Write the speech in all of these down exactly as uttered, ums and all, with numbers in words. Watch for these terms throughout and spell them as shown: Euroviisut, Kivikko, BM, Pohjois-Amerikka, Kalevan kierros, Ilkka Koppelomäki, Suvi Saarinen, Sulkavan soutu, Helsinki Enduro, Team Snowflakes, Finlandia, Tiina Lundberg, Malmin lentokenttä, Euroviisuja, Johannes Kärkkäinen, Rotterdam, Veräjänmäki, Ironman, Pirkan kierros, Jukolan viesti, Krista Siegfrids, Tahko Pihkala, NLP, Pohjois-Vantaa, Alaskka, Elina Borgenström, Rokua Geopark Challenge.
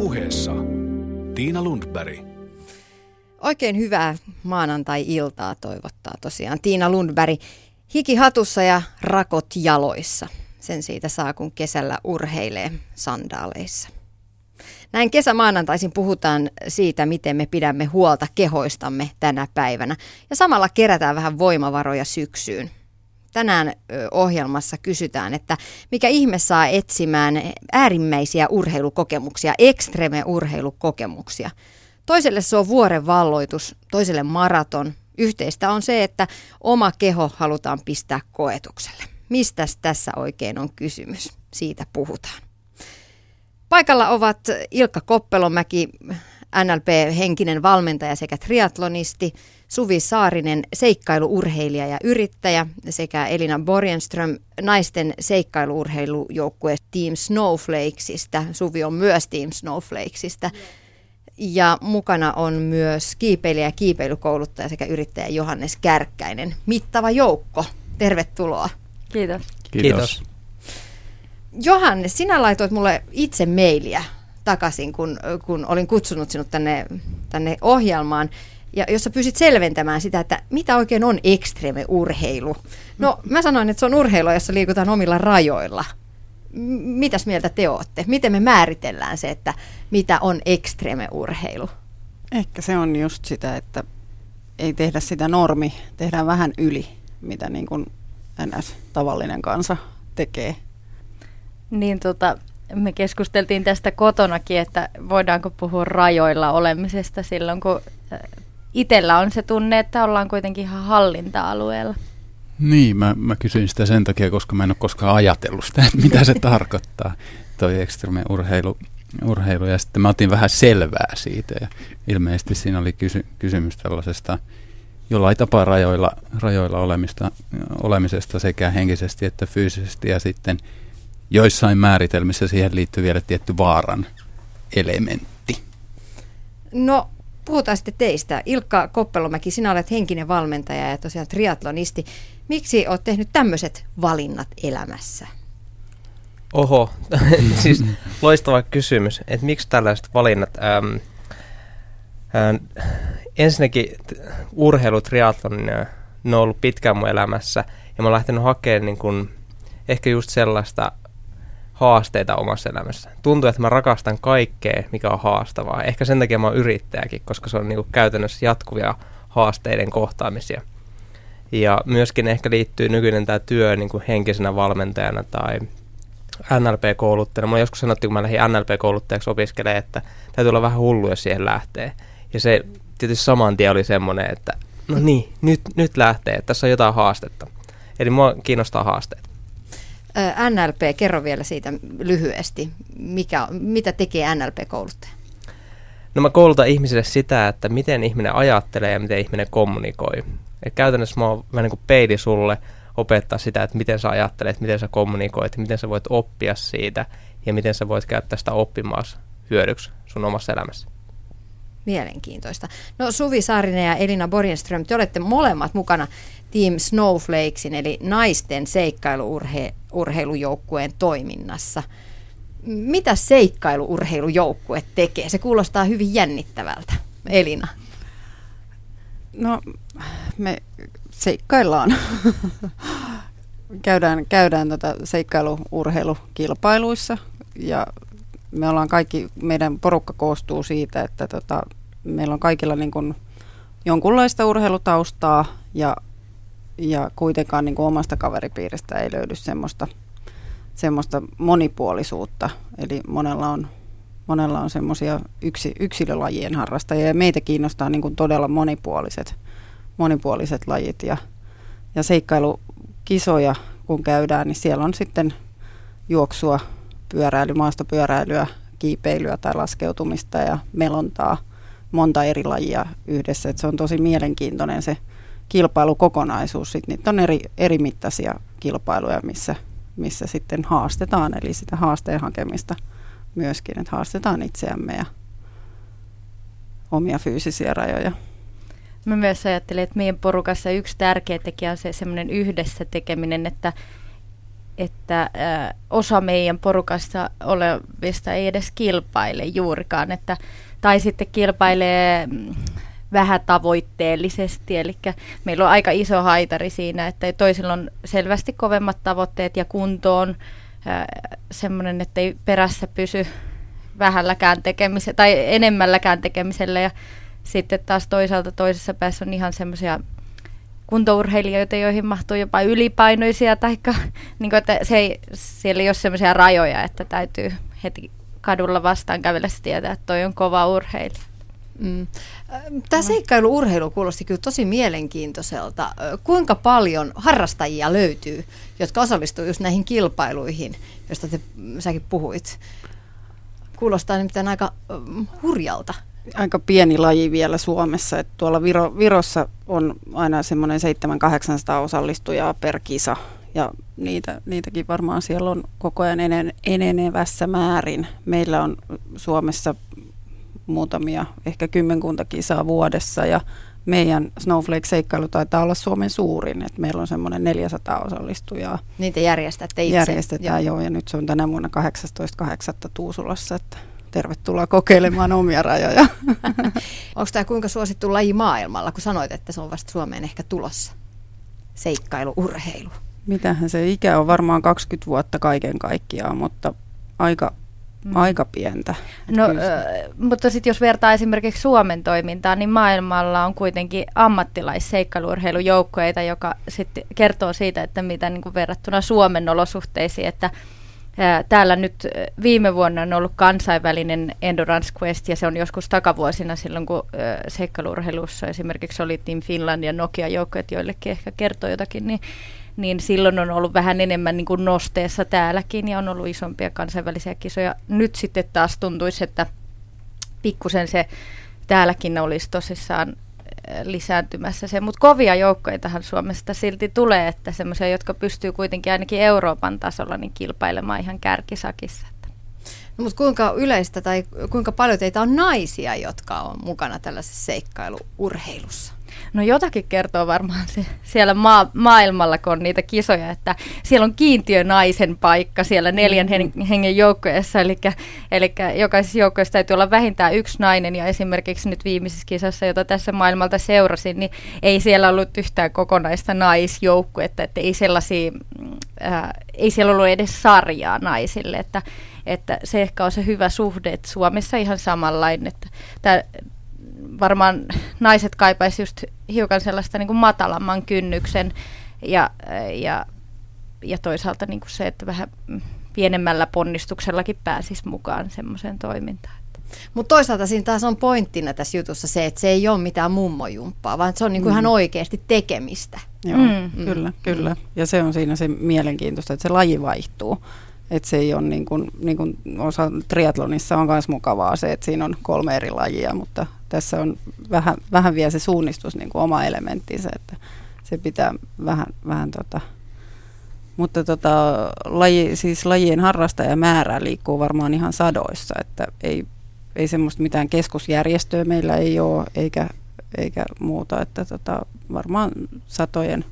puheessa Tiina Lundberg. Oikein hyvää maanantai-iltaa toivottaa tosiaan Tiina Lundberg. Hiki hatussa ja rakot jaloissa. Sen siitä saa, kun kesällä urheilee sandaaleissa. Näin kesämaanantaisin puhutaan siitä, miten me pidämme huolta kehoistamme tänä päivänä. Ja samalla kerätään vähän voimavaroja syksyyn. Tänään ohjelmassa kysytään, että mikä ihme saa etsimään äärimmäisiä urheilukokemuksia, ekstreme urheilukokemuksia. Toiselle se on vuoren valloitus, toiselle maraton. Yhteistä on se, että oma keho halutaan pistää koetukselle. Mistäs tässä oikein on kysymys? Siitä puhutaan. Paikalla ovat Ilkka Koppelomäki, N L P-henkinen valmentaja sekä triatlonisti, Suvi Saarinen, seikkailuurheilija ja yrittäjä, sekä Elina Borgenström, naisten seikkailuurheilujoukkue Team Snowflakesista. Suvi on myös Team Snowflakesista. Ja mukana on myös kiipeilijä ja kiipeilykouluttaja sekä yrittäjä Johannes Kärkkäinen. Mittava joukko. Tervetuloa. Kiitos. Kiitos. Johannes, sinä laitoit mulle itse mailia takaisin, kun, kun olin kutsunut sinut tänne, tänne ohjelmaan, ja jos sä pysit selventämään sitä, että mitä oikein on ekstreme urheilu. No, mä sanoin, että se on urheilua, jossa liikutaan omilla rajoilla. Mitäs mieltä te ootte? Miten me määritellään se, että mitä on ekstreme urheilu? Ehkä se on just sitä, että ei tehdä sitä normi, tehdään vähän yli, mitä niin kuin N S-tavallinen kansa tekee. Niin tota, me keskusteltiin tästä kotonakin, että voidaanko puhua rajoilla olemisesta silloin, kun itsellä on se tunne, että ollaan kuitenkin ihan hallinta-alueella. Niin, mä, mä kysyin sitä sen takia, koska mä en ole koskaan ajatellut sitä, että mitä se tarkoittaa, toi ekstreme urheilu, urheilu. Ja sitten mä otin vähän selvää siitä, ja ilmeisesti siinä oli kysy, kysymys tällaisesta jollain tapaa rajoilla, rajoilla olemista, olemisesta sekä henkisesti että fyysisesti, ja sitten joissain määritelmissä siihen liittyy vielä tietty vaaran elementti. No, puhutaan sitten teistä. Ilkka Koppelomäki, sinä olet henkinen valmentaja ja tosiaan triatlonisti. Miksi olet tehnyt tämmöiset valinnat elämässä? Oho, siis loistava kysymys. Että miksi tällaiset valinnat? Ähm, äh, ensinnäkin urheilu, triatlon, ne on ollut pitkään mun elämässä. Ja mä oon lähtenyt hakemaan niin kun, ehkä just sellaista haasteita omassa elämässä. Tuntuu, että mä rakastan kaikkea, mikä on haastavaa. Ehkä sen takia mä oon yrittäjäkin, koska se on niinku käytännössä jatkuvia haasteiden kohtaamisia. Ja myöskin ehkä liittyy nykyinen tämä työ niinku henkisenä valmentajana tai N L P-kouluttajana. Mulla joskus sanottiin, kun mä lähdin N L P-kouluttajaksi opiskelemaan, että täytyy olla vähän hullu, jos siihen lähtee. Ja se tietysti saman tien oli semmoinen, että no niin, nyt, nyt lähtee, tässä on jotain haastetta. Eli mua kiinnostaa haasteet. N L P, kerro vielä siitä lyhyesti. Mikä, mitä tekee N L P-kouluttaja? No mä koulutan ihmisille sitä, että miten ihminen ajattelee ja miten ihminen kommunikoi. Et käytännössä mä oon vähän niin kuin peili sulle opettaa sitä, että miten sä ajattelet, miten sä kommunikoit, miten sä voit oppia siitä ja miten sä voit käyttää sitä oppimaas hyödyksi sun omassa elämässä. Mielenkiintoista. No, Suvi Saarinen ja Elina Borgenström, te olette molemmat mukana Team Snowflakesin eli naisten seikkailuurheilujoukkueen toiminnassa. Mitä seikkailuurheilujoukkue tekee? Se kuulostaa hyvin jännittävältä. Elina. No, me seikkaillaan. käydään käydään tätä seikkailuurheilukilpailuissa ja me ollaan kaikki, meidän porukka koostuu siitä, että tota, meillä on kaikilla niin kuin jonkunlaista urheilutaustaa ja Ja kuitenkaan niin kuin omasta kaveripiiristä ei löydy semmoista, semmoista monipuolisuutta. Eli monella on, monella on semmoisia yksi, yksilölajien harrastajia ja meitä kiinnostaa niin kuin todella monipuoliset, monipuoliset lajit. Ja, ja seikkailukisoja kun käydään, niin siellä on sitten juoksua, pyöräily, maastopyöräilyä, kiipeilyä tai laskeutumista ja melontaa, monta eri lajia yhdessä. Et se on tosi mielenkiintoinen se kilpailukokonaisuus. Sitten niitä on eri, eri mittaisia kilpailuja, missä, missä sitten haastetaan, eli sitä haasteen hakemista myöskin, että haastetaan itseämme ja omia fyysisiä rajoja. Mä myös ajattelin, että meidän porukassa yksi tärkeä tekijä on se semmoinen yhdessä tekeminen, että että ö, osa meidän porukasta olevista ei edes kilpaile juurikaan, että, tai sitten kilpailee vähän tavoitteellisesti, eli meillä on aika iso haitari siinä, että toisilla on selvästi kovemmat tavoitteet ja kunto on ö, semmoinen, että ei perässä pysy vähälläkään tekemisellä tai enemmälläkään tekemisellä, ja sitten taas toisaalta toisessa päässä on ihan semmoisia kuntourheilijoita, joihin mahtuu jopa ylipainoisia, taikka niin kuin, että se ei, siellä ei ole semmoisia rajoja, että täytyy heti kadulla vastaan kävellä se tietää, että toi on kova urheilija. Mm. Tämä seikkailu-urheilu kuulosti kyllä tosi mielenkiintoiselta. Kuinka paljon harrastajia löytyy, jotka osallistuu just näihin kilpailuihin, joista te, säkin puhuit? Kuulostaa nimittäin aika um, hurjalta. Aika pieni laji vielä Suomessa, että tuolla Viro, Virossa on aina semmoinen seitsemän kahdeksansataa osallistujaa per kisa, ja niitä, niitäkin varmaan siellä on koko ajan enen, enenevässä määrin. Meillä on Suomessa muutamia, ehkä kymmenkunta kisaa vuodessa, ja meidän Snowflake-seikkailu taitaa olla Suomen suurin, että meillä on semmoinen neljäsataa osallistujaa. Niitä järjestätte itse? Järjestetään, joo, joo, ja nyt se on tänä vuonna kahdeksastoista kahdeksatta Tuusulassa, että... Tervetuloa kokeilemaan omia rajoja. Onko tämä kuinka suosittu laji maailmalla, kun sanoit, että se on vasta Suomeen ehkä tulossa? Seikkailu, urheilu. Mitähän se ikä on? Varmaan kaksikymmentä vuotta kaiken kaikkiaan, mutta aika, mm. aika pientä. No, äh, mutta sitten jos vertaa esimerkiksi Suomen toimintaan, niin maailmalla on kuitenkin ammattilaisseikkailuurheilujoukkoja, joka sitten kertoo siitä, että mitä niin kuin verrattuna Suomen olosuhteisiin, että täällä nyt viime vuonna on ollut kansainvälinen Endurance Quest, ja se on joskus takavuosina silloin, kun seikkailuurheilussa esimerkiksi oli Team Finlandia, Nokia-joukkoja, joillekin ehkä kertoi jotakin, niin, niin silloin on ollut vähän enemmän niin kuin nosteessa täälläkin, ja on ollut isompia kansainvälisiä kisoja. Nyt sitten taas tuntuisi, että pikkusen se täälläkin olisi tosissaan lisääntymässä se, mutta kovia joukkoja tähän Suomesta silti tulee, että semmoisia, jotka pystyy kuitenkin ainakin Euroopan tasolla niin kilpailemaan ihan kärkisakissa. No, mutta kuinka yleistä tai kuinka paljon teitä on naisia, jotka on mukana tällaisessa seikkailuurheilussa? No jotakin kertoo varmaan se, siellä maa, maailmalla, kun on niitä kisoja, että siellä on kiintiönaisen paikka siellä neljän hengen joukkueessa, eli, eli jokaisessa joukkueessa täytyy olla vähintään yksi nainen, ja esimerkiksi nyt viimeisessä kisassa, jota tässä maailmalta seurasin, niin ei siellä ollut yhtään kokonaista naisjoukkuetta, että ei, sellaisia, ää, ei siellä ollut edes sarjaa naisille, että, että se ehkä on se hyvä suhde, että Suomessa ihan samanlainen, että tää, varmaan naiset kaipaisi just hiukan sellaista niin kuin matalamman kynnyksen ja, ja, ja toisaalta niin kuin se, että vähän pienemmällä ponnistuksellakin pääsisi mukaan semmoiseen toimintaan. Mutta toisaalta siinä taas on pointtina tässä jutussa se, että se ei ole mitään mummojumppaa, vaan se on niin kuin mm. ihan oikeasti tekemistä. Joo, mm. kyllä, kyllä. Ja se on siinä se mielenkiintoista, että se laji vaihtuu. Että se ei ole niin kuin, niin kuin osa triathlonissa on myös mukavaa se, että siinä on kolme eri lajia, mutta tässä on vähän, vähän vielä se suunnistus niin kuin oma elementtinsä, että se pitää vähän, vähän tota, mutta tota, laji, siis lajien harrastajamäärä liikkuu varmaan ihan sadoissa, että ei, ei semmoista mitään keskusjärjestöä meillä ei ole eikä, eikä muuta, että tota, varmaan satojen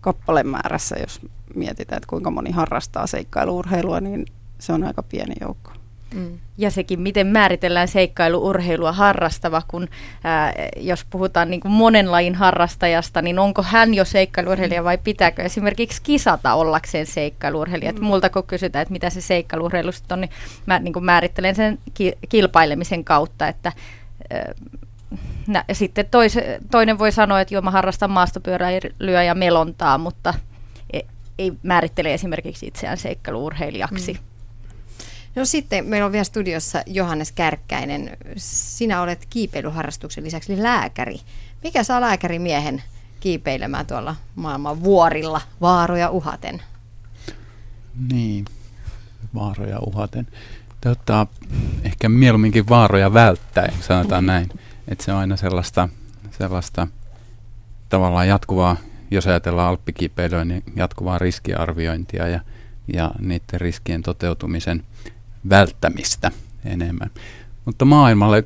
kappalemäärässä, jos mietitään, että kuinka moni harrastaa seikkailuurheilua, niin se on aika pieni joukko. Mm. Ja sekin, miten määritellään seikkailuurheilua harrastava, kun ää, jos puhutaan niin kuin monen lajin harrastajasta, niin onko hän jo seikkailuurheilija vai pitääkö esimerkiksi kisata ollakseen seikkailuurheilija? Mm. Multa kun kysytään, että mitä se seikkailuurheilu on, niin mä niin kuin määrittelen sen ki- kilpailemisen kautta, että ää, nä, sitten tois, toinen voi sanoa, että joo, mä harrastan maastopyöräilyä ja melontaa, mutta ei, ei määrittele esimerkiksi itseään seikkailuurheilijaksi. Mm. No sitten meillä on vielä studiossa Johannes Kärkkäinen. Sinä olet kiipeilyharrastuksen lisäksi lääkäri. Mikä saa lääkärimiehen kiipeilemään tuolla maailman vuorilla vaaroja uhaten? Niin, vaaroja uhaten. Tota, ehkä mieluumminkin vaaroja välttäen, sanotaan näin. Että se on aina sellaista, sellaista tavallaan jatkuvaa, jos ajatellaan alppikiipeilyä, niin jatkuvaa riskiarviointia ja, ja niiden riskien toteutumisen välttämistä enemmän. Mutta maailmalle,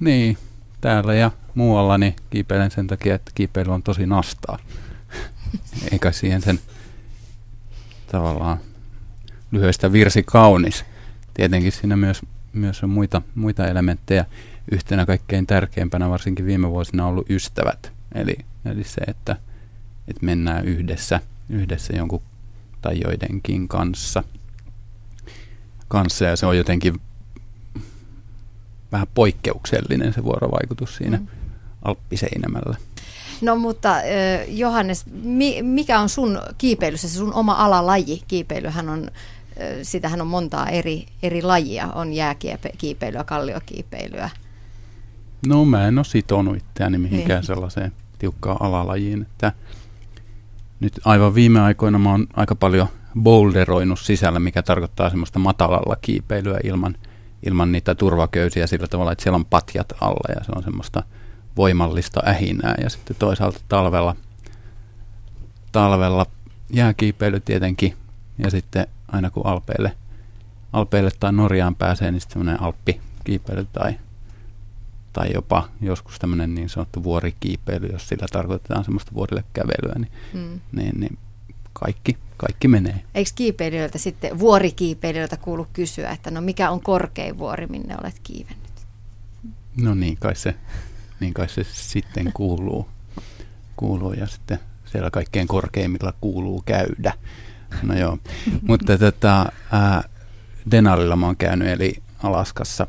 niin täällä ja muualla, niin kiipeilen sen takia, että kiipeily on tosi nastaa. Eikä siihen sen tavallaan lyhyestä virsi kaunis. Tietenkin siinä myös, myös on muita, muita elementtejä. Yhtenä kaikkein tärkeimpänä varsinkin viime vuosina on ollut ystävät. Eli, eli se, että, että mennään yhdessä, yhdessä jonkun tai joidenkin kanssa. kanssa. Ja se on jotenkin vähän poikkeuksellinen se vuorovaikutus siinä mm. Alppiseinämällä. No mutta Johannes, mikä on sun kiipeilyssä, se sun oma alalaji? Kiipeilyhän on, sitähän on montaa eri, eri lajia, on jääkiipeilyä, kalliokiipeilyä. No mä en ole sitonut itseäni mihinkään niin. sellaiseen tiukkaan alalajiin. Että nyt aivan viime aikoina mä oon aika paljon boulderoinut sisällä, mikä tarkoittaa semmoista matalalla kiipeilyä ilman, ilman niitä turvaköysiä sillä tavalla, että siellä on patjat alla ja se on semmoista voimallista ähinää. Ja sitten toisaalta talvella, talvella jääkiipeily tietenkin ja sitten aina kun Alpeille, Alpeille tai Norjaan pääsee, niin sitten semmoinen alppikiipeily tai, tai jopa joskus tämmöinen niin sanottu vuorikiipeily, jos sillä tarkoitetaan semmoista vuorille kävelyä, niin, mm. niin, niin kaikki, kaikki menee. Eikö kiipeilijöiltä sitten, vuorikiipeilijöiltä kuulu kysyä, että no mikä on korkein vuori, minne olet kiivennyt? No niin kai se, niin kai se sitten kuuluu. kuuluu ja sitten siellä kaikkein korkeimmilla kuuluu käydä. No joo, mutta tätä, ää, Denalilla mä oon käynyt, eli Alaskassa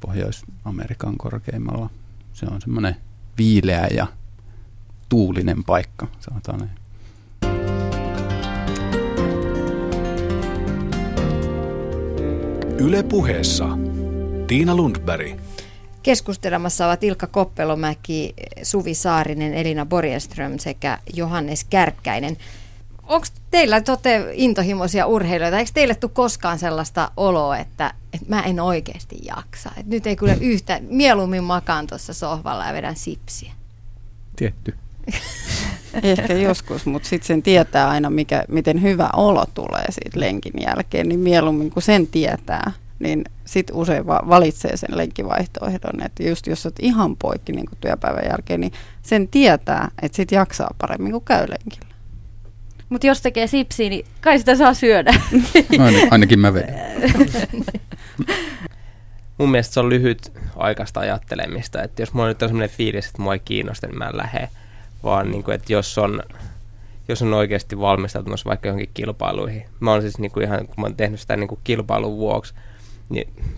Pohjois-Amerikan korkeimmalla. Se on semmoinen viileä ja tuulinen paikka, sanotaan näin. Yle Puheessa Tiina Lundberg. Keskustelemassa ovat Ilkka Koppelomäki, Suvi Saarinen, Elina Borgenström sekä Johannes Kärkkäinen. Onko teillä, te olette intohimoisia urheilijoita, eikö teille tule koskaan sellaista oloa, että, että mä en oikeasti jaksa? Et nyt ei kyllä yhtään, mieluummin makaan tuossa sohvalla ja vedän sipsiä. Tietty. Ehkä joskus, mutta sitten sen tietää aina, mikä, miten hyvä olo tulee siitä lenkin jälkeen, niin mieluummin kun sen tietää, niin sitten usein valitsee sen lenkkivaihtoehdon, että just jos olet ihan poikki niin kuin työpäivän jälkeen, niin sen tietää, että sitten jaksaa paremmin kuin käy lenkillä. Mutta jos tekee sipsiä, niin kai sitä saa syödä. Ain, ainakin mä vedän. Mun mielestä se on lyhyt aikaista ajattelemista. Että jos mulla nyt on sellainen fiilis, että mua ei kiinnosta, niin mä en lähde. Vaan niin kuin, että jos on, jos on oikeasti valmistautumassa vaikka johonkin kilpailuihin. Mä oon siis niin kuin ihan, kun mä oon tehnyt sitä niin kuin kilpailun vuoksi, niin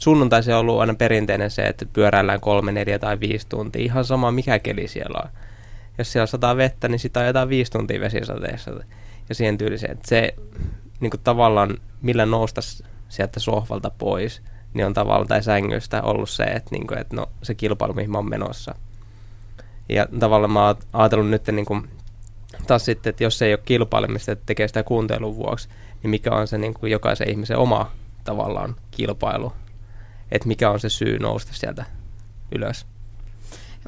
sunnuntai se on ollut aina perinteinen se, että pyöräillään kolme, neljä tai viisi tuntia. Ihan sama mikä keli siellä on. Jos siellä sataa vettä, niin sitä ajetaan viisi tuntia vesisateessa ja siihen tyyliseen. Että se niin kuin tavallaan, millä nousta sieltä sohvalta pois, niin on tavallaan tai sängystä ollut se, että, niin kuin, että no, se kilpailu, mihin mä oon menossa. Ja tavallaan mä oon ajatellut nyt niin kuin, taas sitten, että jos ei ole kilpailemista, että tekee sitä kuuntelun vuoksi, niin mikä on se niin kuin jokaisen ihmisen oma tavallaan kilpailu, että mikä on se syy nousta sieltä ylös.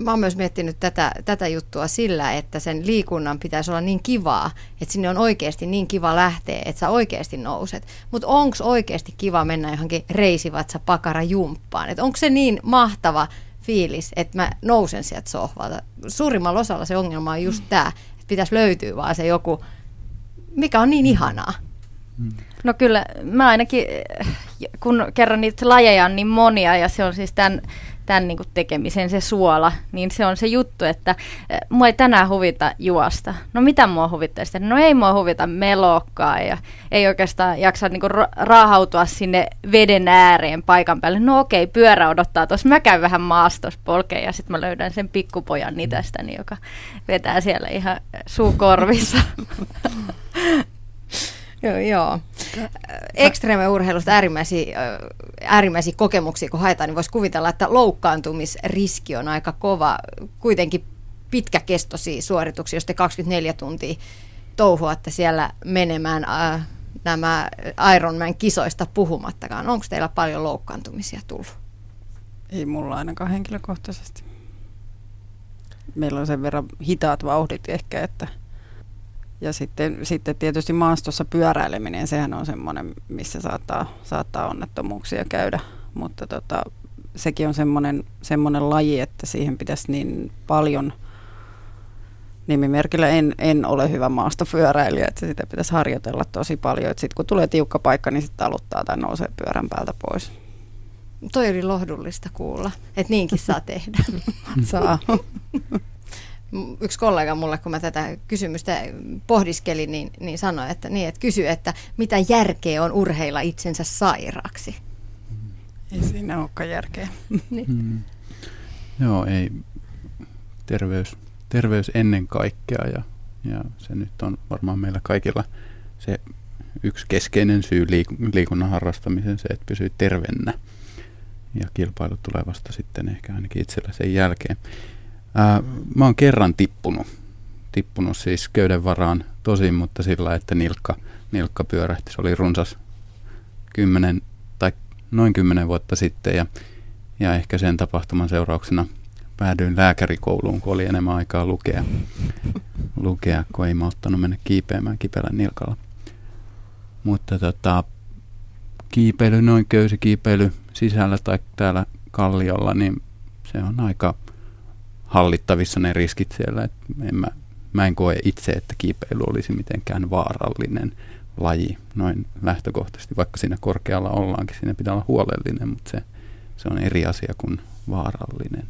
Mä oon myös miettinyt tätä, tätä juttua sillä, että sen liikunnan pitäisi olla niin kivaa, että sinne on oikeasti niin kiva lähteä, että sä oikeasti nouset. Mutta onko oikeasti kiva mennä johonkin reisivatsa pakarajumppaan? Että onko se niin mahtava fiilis, että mä nousen sieltä sohvalta? Suurimmalla osalla se ongelma on just tämä, että pitäisi löytyä vaan se joku, mikä on niin ihanaa. No kyllä, mä ainakin, kun kerran niitä lajeja on niin monia ja se on siis tämän... tämän niin kuin tekemisen se suola, niin se on se juttu, että mua ei tänään huvita juosta. No mitä mua huvittaisi? No ei mua huvita melokkaa ja ei oikeastaan jaksa niin kuin raahautua sinne veden ääreen paikan päälle. No okei, pyörä odottaa tuossa. Mä käyn vähän maastossa polkeen ja sitten mä löydän sen pikkupojan nitästäni, joka vetää siellä ihan suukorvissa. Joo, joo. Ekstreeme-urheilusta äärimmäisiä, äärimmäisiä kokemuksia, kun haetaan, niin voisi kuvitella, että loukkaantumisriski on aika kova. Kuitenkin pitkäkestoisia suorituksia, jos te kaksikymmentäneljä tuntia touhuatte siellä menemään äh, nämä Ironman-kisoista puhumattakaan. Onko teillä paljon loukkaantumisia tullut? Ei mulla ainakaan henkilökohtaisesti. Meillä on sen verran hitaat vauhdit ehkä, että... Ja sitten, sitten tietysti maastossa pyöräileminen, sehän on semmoinen, missä saattaa, saattaa onnettomuuksia käydä, mutta tota, sekin on semmoinen, semmoinen laji, että siihen pitäisi niin paljon nimimerkillä en, en ole hyvä maastopyöräilijä, että sitä pitäisi harjoitella tosi paljon. Sitten kun tulee tiukka paikka, niin sitten aluttaa tai nousee pyörän päältä pois. Toi oli lohdullista kuulla, että niinkin saa tehdä. Saa. Yksi kollega mulle, kun mä tätä kysymystä pohdiskelin, niin, niin sanoi, että, niin, että kysyi, että mitä järkeä on urheilla itsensä sairaaksi? Ei siinä olekaan järkeä. Niin. Mm. Joo, ei. Terveys, terveys ennen kaikkea ja, ja se nyt on varmaan meillä kaikilla se yksi keskeinen syy liik- liikunnan harrastamiseen, se, että pysyy tervennä. Ja kilpailu tulee vasta sitten ehkä ainakin itsellä sen jälkeen. Ää, mä oon kerran tippunut, tippunut siis köyden varaan tosin, mutta sillä, että nilkka, nilkka pyörähti. Se oli runsas kymmenen tai noin kymmenen vuotta sitten ja, ja ehkä sen tapahtuman seurauksena päädyin lääkärikouluun, kun oli enemmän aikaa lukea, lukea kun ei mä ottanut mennä kiipeämään kipeällä nilkalla. Mutta tota, kiipeily, noin köysi kiipeily sisällä tai täällä kalliolla, niin se on aika hallittavissa ne riskit siellä. Et en mä, mä en koe itse, että kiipeily olisi mitenkään vaarallinen laji noin lähtökohtaisesti, vaikka siinä korkealla ollaankin. Siinä pitää olla huolellinen, mutta se, se on eri asia kuin vaarallinen.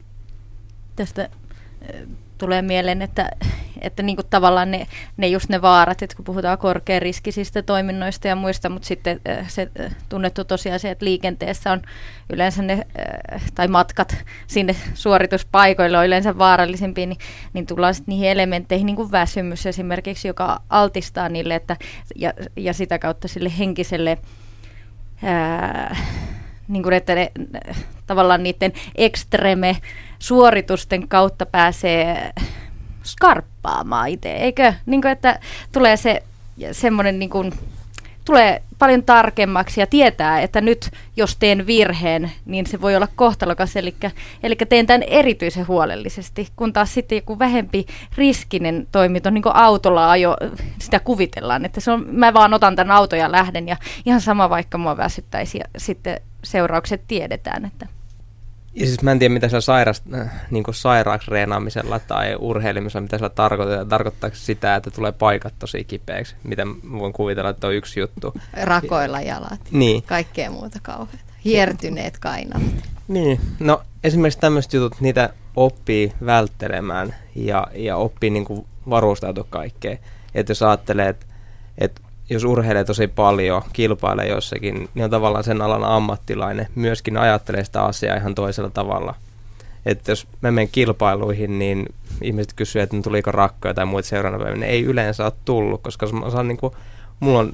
Tästä tulee mieleen, että, että niinku tavallaan ne, ne just ne vaarat, että kun puhutaan korkeariskisistä toiminnoista ja muista, mutta sitten se tunnettu tosiasia, että liikenteessä on yleensä ne, tai matkat sinne suorituspaikoille on yleensä vaarallisimpia, niin, niin tullaan sitten niihin elementteihin, niin kuin väsymys esimerkiksi, joka altistaa niille että, ja, ja sitä kautta sille henkiselle ää, niin kuin, että ne, tavallaan niiden ekstreme suoritusten kautta pääsee skarppaamaan itse, eikö? Niin kuin, että tulee se semmoinen, niin kuin, tulee paljon tarkemmaksi ja tietää, että nyt jos teen virheen, niin se voi olla kohtalokas, eli, eli teen tämän erityisen huolellisesti, kun taas sitten joku vähempi riskinen toiminto, niin kuin autolla ajo, sitä kuvitellaan, että se on, mä vaan otan tämän auton ja lähden, ja ihan sama vaikka mua väsyttäisi, ja sitten seuraukset tiedetään, että... Ja siis mä en tiedä, mitä siellä sairas, niin kuin sairaaksi reenaamisella tai urheilemisella, mitä siellä tarkoitetaan. Tarkoittaako sitä, että tulee paikat tosi kipeäksi? Mitä voin kuvitella, että on yksi juttu. Rakoilla jalat. Niin. Kaikkea muuta kauheata. Hiertyneet kainat. Niin. No esimerkiksi tämmöiset jutut, niitä oppii välttelemään ja, ja oppii niin kuin varustautua kaikkeen. Että jos ajattelee, että, että jos urheilee tosi paljon, kilpailee jossakin, niin on tavallaan sen alan ammattilainen. Myöskin ajattelee sitä asiaa ihan toisella tavalla. Että jos mä menen kilpailuihin, niin ihmiset kysyvät, että tuliko rakkoja tai muita seuraavana päivänä. Ne ei yleensä ole tullut, koska mä saan niin kuin, mulla on,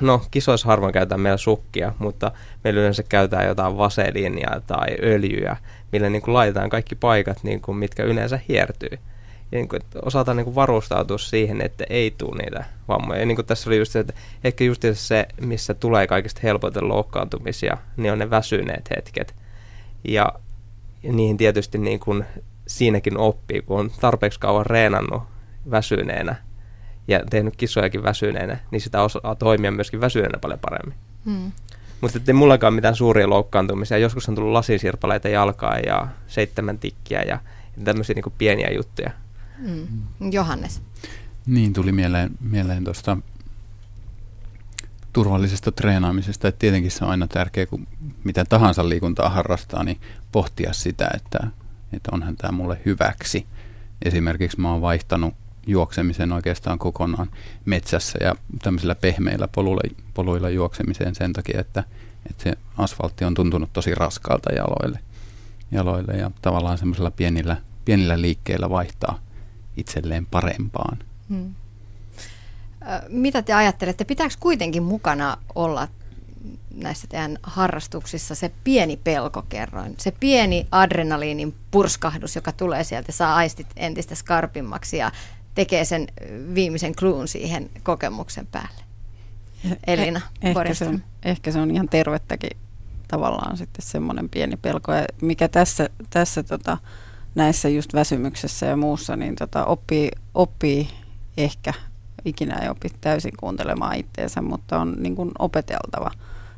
no kisoissa harvoin käytetään meillä sukkia, mutta meillä yleensä käytetään jotain vaseliinia tai öljyä, millä niin kuin laitetaan kaikki paikat, niin kuin, mitkä yleensä hiertyy. Ja niin kuin, osataan niin kuin varustautua siihen, että ei tule niitä vammoja. Ja niin kuin tässä oli just se, että ehkä just se, missä tulee kaikista helpoiten loukkaantumisia, niin on ne väsyneet hetket. Ja, ja niihin tietysti niin kuin siinäkin oppii, kun on tarpeeksi kauan reenannut väsyneenä ja tehnyt kisojakin väsyneenä, niin sitä osaa toimia myöskin väsyneenä paljon paremmin. Hmm. Mutta ettei mullakaan mitään suuria loukkaantumisia. Joskus on tullut lasinsirpaleita jalkaa ja seitsemän tikkiä ja, ja tämmöisiä niin kuin pieniä juttuja. Mm. Johannes. Niin, tuli mieleen, mieleen tuosta turvallisesta treenaamisesta, että tietenkin se on aina tärkeää, kun mitä tahansa liikuntaa harrastaa, niin pohtia sitä, että, että onhan tämä mulle hyväksi. Esimerkiksi mä oon vaihtanut juoksemisen oikeastaan kokonaan metsässä ja tämmöisillä pehmeillä poluilla, poluilla juoksemiseen sen takia, että, että se asfaltti on tuntunut tosi raskaalta jaloille, jaloille ja tavallaan semmoisilla pienillä, pienillä liikkeillä vaihtaa itselleen parempaan. Hmm. Mitä te ajattelette? Pitääkö kuitenkin mukana olla näissä teidän harrastuksissa se pieni pelkokerroin, se pieni adrenaliinin purskahdus, joka tulee sieltä, saa aistit entistä skarpimmaksi ja tekee sen viimeisen cluen siihen kokemuksen päälle? Elina Borgenström. Ehkä, ehkä se on ihan tervettäkin tavallaan sitten semmoinen pieni pelko, mikä tässä... tässä tota, näissä just väsymyksessä ja muussa, niin tota, oppii, oppii ehkä, ikinä ei opi täysin kuuntelemaan itteensä, mutta on niin kuin opeteltava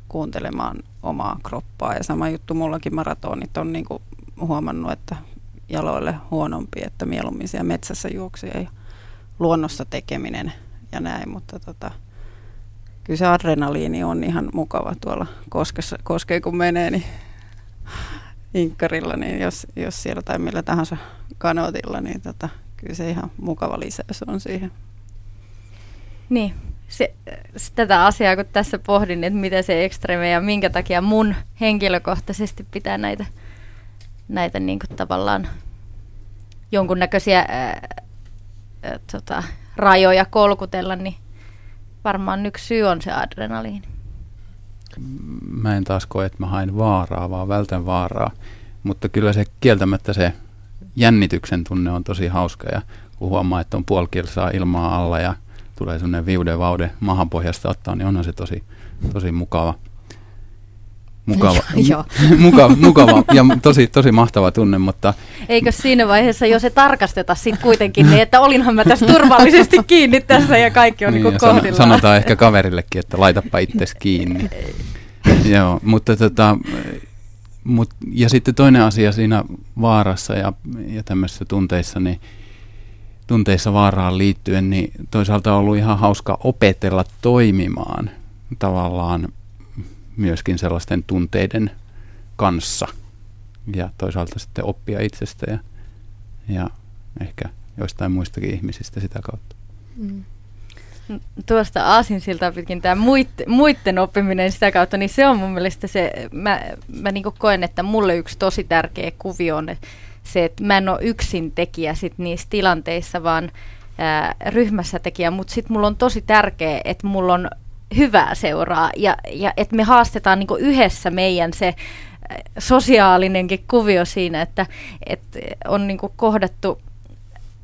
kuuntelemaan omaa kroppaa. Ja sama juttu mullakin maratonit on niin kuin huomannut, että jaloille huonompi, että mieluummin siellä metsässä juoksee ja luonnossa tekeminen ja näin, mutta tota, kyllä se adrenaliini on ihan mukava tuolla koskessa, koskee kun menee, niin inkkarilla, niin jos, jos siellä tai millä tahansa kanootilla, niin tota, kyllä se ihan mukava lisäys on siihen. Niin, se, tätä asiaa kun tässä pohdin, että mitä se ekstreme ja minkä takia mun henkilökohtaisesti pitää näitä, näitä niin kuin tavallaan jonkunnäköisiä ää, ää, tota, rajoja kolkutella, niin varmaan yksi syy on se adrenaliini. Mä en taas koe, että mä haen vaaraa, vaan vältän vaaraa, mutta kyllä se kieltämättä se jännityksen tunne on tosi hauska ja kun huomaa, että on puoli kilsaa ilmaa alla ja tulee semmoinen viude vaude mahanpohjasta ottaa, niin onhan se tosi, tosi mukava. Mukava, mukava, mukava ja tosi, tosi mahtava tunne, mutta... Eikö siinä vaiheessa, jos ei tarkasteta sitten kuitenkin, niin että olinhan mä tässä turvallisesti kiinni tässä ja kaikki on niin, niin kohdillaan. Sanotaan ehkä kaverillekin, että laitapa itsesi kiinni. Joo, mutta tota, mut, ja sitten toinen asia siinä vaarassa ja, ja tämmöisissä tunteissa, niin tunteissa vaaraan liittyen, niin toisaalta on ollut ihan hauska opetella toimimaan tavallaan myöskin sellaisten tunteiden kanssa ja toisaalta sitten oppia itsestä ja, ja ehkä joistain muistakin ihmisistä sitä kautta. Mm. Tuosta aasinsiltaa pitkin tämä muitten, muitten oppiminen sitä kautta, niin se on mun mielestä se, mä, mä niin kuin koen, että mulle yksi tosi tärkeä kuvio on se, että mä en ole yksin tekijä sit niissä tilanteissa, vaan ää, ryhmässä tekijä, mutta sitten mulla on tosi tärkeä, että mulla on hyvää seuraa ja, ja että me haastetaan niinku yhdessä meidän se sosiaalinenkin kuvio siinä, että et on niinku kohdattu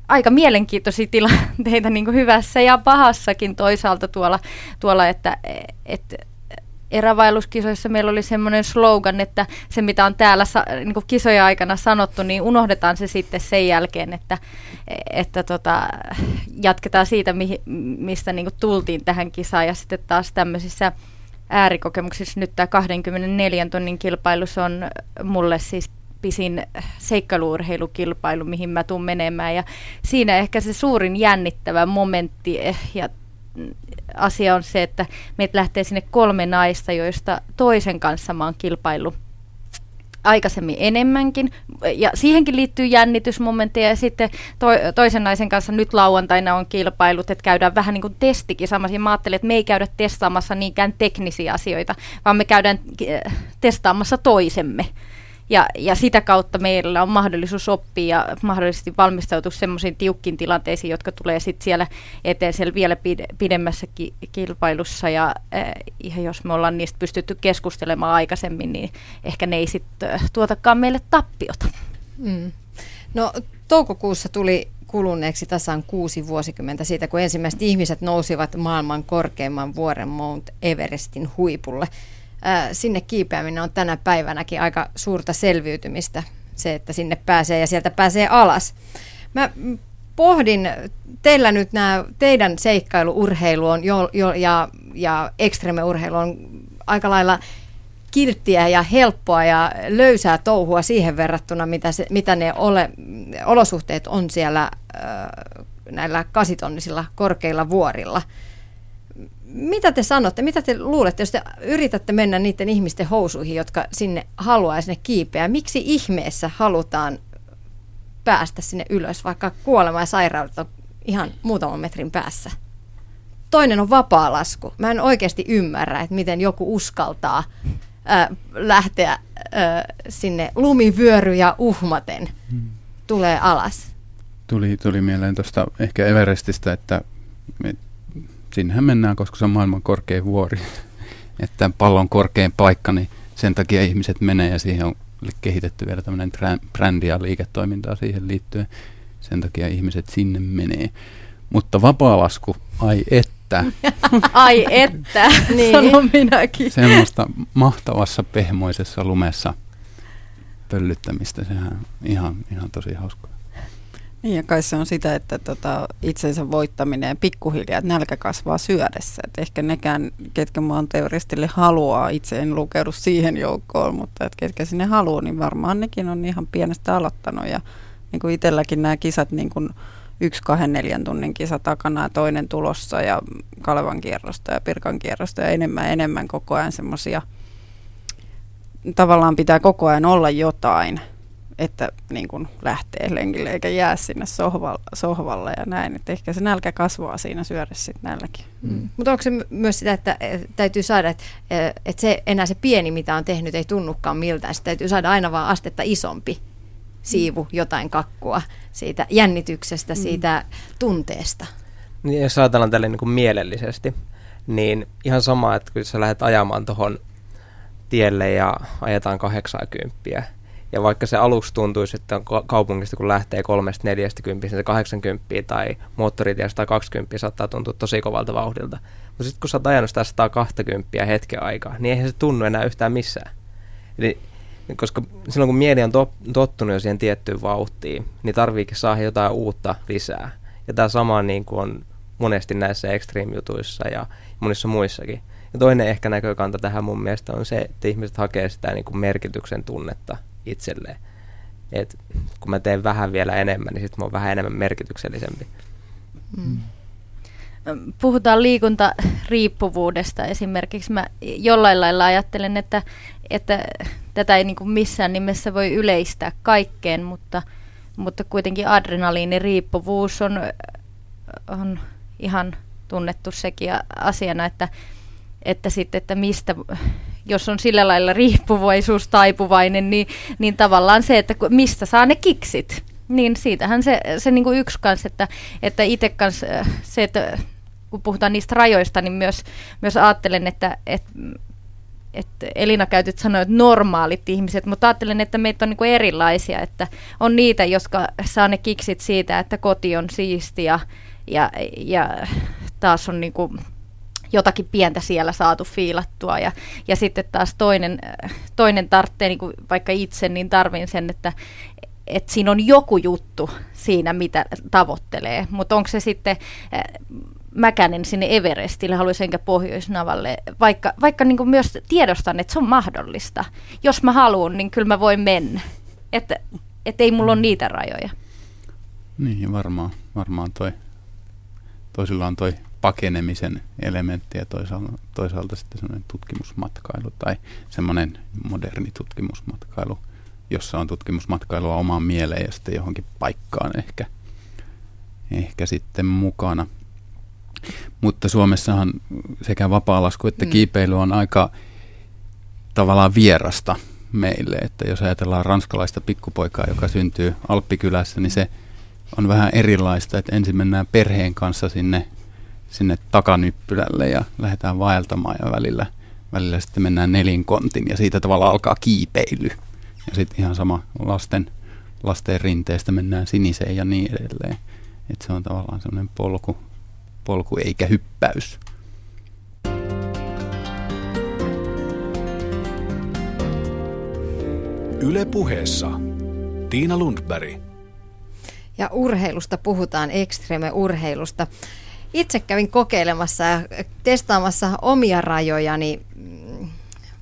aika mielenkiintoisia tilanteita niinku hyvässä ja pahassakin toisaalta tuolla, tuolla että et erävailuskisoissa meillä oli semmoinen slogan, että se mitä on täällä sa, niinku kisojen aikana sanottu, niin unohdetaan se sitten sen jälkeen, että, että tota, jatketaan siitä, mihin, mistä niinku tultiin tähän kisaan. Ja sitten taas tämmöisissä äärikokemuksissa nyt tämä kaksikymmentäneljän tunnin kilpailu, se on mulle siis pisin seikkailu-urheilukilpailu, mihin mä tuun menemään. Ja siinä ehkä se suurin jännittävä momentti ja asia on se, että meitä lähtee sinne kolme naista, joista toisen kanssa mä oon kilpaillut aikaisemmin enemmänkin. Ja siihenkin liittyy jännitysmomentteja ja sitten to, toisen naisen kanssa nyt lauantaina on kilpailut, että käydään vähän niin kuin testikin samassa. Mä ajattelin, että me ei käydä testaamassa niinkään teknisiä asioita, vaan me käydään testaamassa toisemme. Ja, ja sitä kautta meillä on mahdollisuus oppia ja mahdollisesti valmistautua semmoisiin tiukkiin tilanteisiin, jotka tulee sitten siellä eteen siellä vielä pidemmässä ki- kilpailussa. Ja, ja jos me ollaan niistä pystytty keskustelemaan aikaisemmin, niin ehkä ne ei sitten tuotakaan meille tappiota. Mm. No toukokuussa tuli kuluneeksi tasan kuusi vuosikymmentä siitä, kun ensimmäiset ihmiset nousivat maailman korkeimman vuoren Mount Everestin huipulle. Sinne kiipeäminen on tänä päivänäkin aika suurta selviytymistä, se, että sinne pääsee ja sieltä pääsee alas. Mä pohdin, teillä nyt nämä teidän seikkailuurheilu on jo, jo, ja, ja ekstremeurheilu on aika lailla kilttiä ja helppoa ja löysää touhua siihen verrattuna, mitä, se, mitä ne ole, olosuhteet on siellä näillä kasitonnisilla korkeilla vuorilla. Mitä te sanotte, mitä te luulette, jos te yritätte mennä niiden ihmisten housuihin, jotka sinne haluaa sinne kiipeä? Miksi ihmeessä halutaan päästä sinne ylös, vaikka kuolema ja sairaudet on ihan muutaman metrin päässä? Toinen on vapaa lasku. Mä en oikeasti ymmärrä, että miten joku uskaltaa äh, lähteä äh, sinne lumivyöryjä uhmaten. Tulee alas. Tuli, tuli mieleen tuosta ehkä Everestistä, että... Sinnehän mennään, koska se on maailman korkein vuori, että pallon korkein paikka, niin sen takia ihmiset menee ja siihen on kehitetty vielä tämmöinen brändi ja liiketoimintaa siihen liittyen. Sen takia ihmiset sinne menee. Mutta vapaalasku, ai että. Ai että, niin. Sanon minäkin. Semmoista mahtavassa pehmoisessa lumessa pöllyttämistä, sehän ihan, ihan tosi hauskaa. Ja kai se on sitä, että tota, itsensä voittaminen pikkuhiljaa, että nälkä kasvaa syödessä. Et ehkä nekään, ketkä Mount Everestille haluaa, itse en lukeudu siihen joukkoon, mutta et ketkä sinne haluaa, niin varmaan nekin on ihan pienestä aloittanut ja niin kuin itselläkin nämä kisat, niin kuin yksi kahden neljän tunnin kisa takana ja toinen tulossa ja Kalevan kierrosta ja Pirkan kierrosta ja enemmän enemmän koko ajan semmoisia. Tavallaan pitää koko ajan olla jotain, että niin kuin lähtee lenkille eikä jää sinne sohvalle, sohvalle ja näin. Et ehkä se nälkä kasvaa siinä syödessä sitten nälläkin. Mm. Mutta onko se myös sitä, että täytyy saada, että et se, enää se pieni, mitä on tehnyt, ei tunnukaan miltään. Se täytyy saada aina vaan astetta isompi siivu, jotain kakkua siitä jännityksestä, siitä mm. tunteesta. Niin, jos ajatellaan tälleen niin kuin mielellisesti, niin ihan sama, että kun sä lähdet ajamaan tuohon tielle ja ajetaan kahdeksankymmentä. Ja vaikka se aluksi tuntuisi, että kaupungista kun lähtee kolmesta neljästä kymppiä, se kahdeksankymmentä tai moottoritie sata kaksikymmentä saattaa tuntua tosi kovalta vauhdilta. Mutta sitten kun sä oot ajanut sitä sata kaksikymmentä hetken aikaa, niin eihän se tunnu enää yhtään missään. Eli, koska silloin kun mieli on tottunut jo siihen tiettyyn vauhtiin, niin tarviikin saada jotain uutta lisää. Ja tämä sama niin kuin on monesti näissä extreme-jutuissa ja monissa muissakin. Ja toinen ehkä näkökanta tähän mun mielestä on se, että ihmiset hakee sitä niin kuin merkityksen tunnetta itselleen. Et kun mä teen vähän vielä enemmän, niin sitten mä oon vähän enemmän merkityksellisempi. Mm. Puhutaan liikuntariippuvuudesta esimerkiksi. Mä jollain lailla ajattelen, että, että tätä ei niin kuin missään nimessä voi yleistää kaikkeen, mutta, mutta kuitenkin adrenaliiniriippuvuus on, on ihan tunnettu sekin asiana, että että sitten, että mistä, jos on sillä lailla riippuvaisuus taipuvainen, niin, niin tavallaan se, että mistä saa ne kiksit, niin siitähän se, se niin kuin yksi kanssa, että, että itse kanssa se, että kun puhutaan niistä rajoista, niin myös, myös ajattelen, että, että, että Elina käytit sanoa, että normaalit ihmiset, mutta ajattelen, että meitä on niin kuin erilaisia, että on niitä, jotka saa ne kiksit siitä, että koti on siisti ja, ja, ja taas on niin kuin jotakin pientä siellä saatu fiilattua ja, ja sitten taas toinen, toinen tarvitsee, niin kuin vaikka itse, niin tarvin sen, että, että siinä on joku juttu siinä, mitä tavoittelee. Mutta onko se sitten, mäkänen sinne Everestille, haluaisin enkä Pohjoisnavalle, vaikka, vaikka niin kuin myös tiedostan, että se on mahdollista. Jos mä haluan, niin kyllä mä voin mennä. Että et ei mulla ole niitä rajoja. Niin, varmaan, varmaan toi. Toisilla on toi pakenemisen elementti ja toisaalta, toisaalta sitten semmoinen tutkimusmatkailu tai semmoinen moderni tutkimusmatkailu, jossa on tutkimusmatkailua omaan mieleen ja sitten johonkin paikkaan ehkä, ehkä sitten mukana. Mutta Suomessahan sekä vapaalasku että kiipeily on aika tavallaan vierasta meille, että jos ajatellaan ranskalaista pikkupoikaa, joka syntyy Alppikylässä, niin se on vähän erilaista, että ensin mennään perheen kanssa sinne sinne takanyppylälle ja lähdetään vaeltamaan ja välillä, välillä sitten mennään nelinkontin ja siitä tavalla alkaa kiipeily. Ja sitten ihan sama lasten, lasten rinteestä mennään siniseen ja niin edelleen. Että se on tavallaan semmoinen polku, polku eikä hyppäys. Yle Puheessa Tiina Lundberg. Ja urheilusta puhutaan, extreme-urheilusta. Itse kävin kokeilemassa ja testaamassa omia rajojani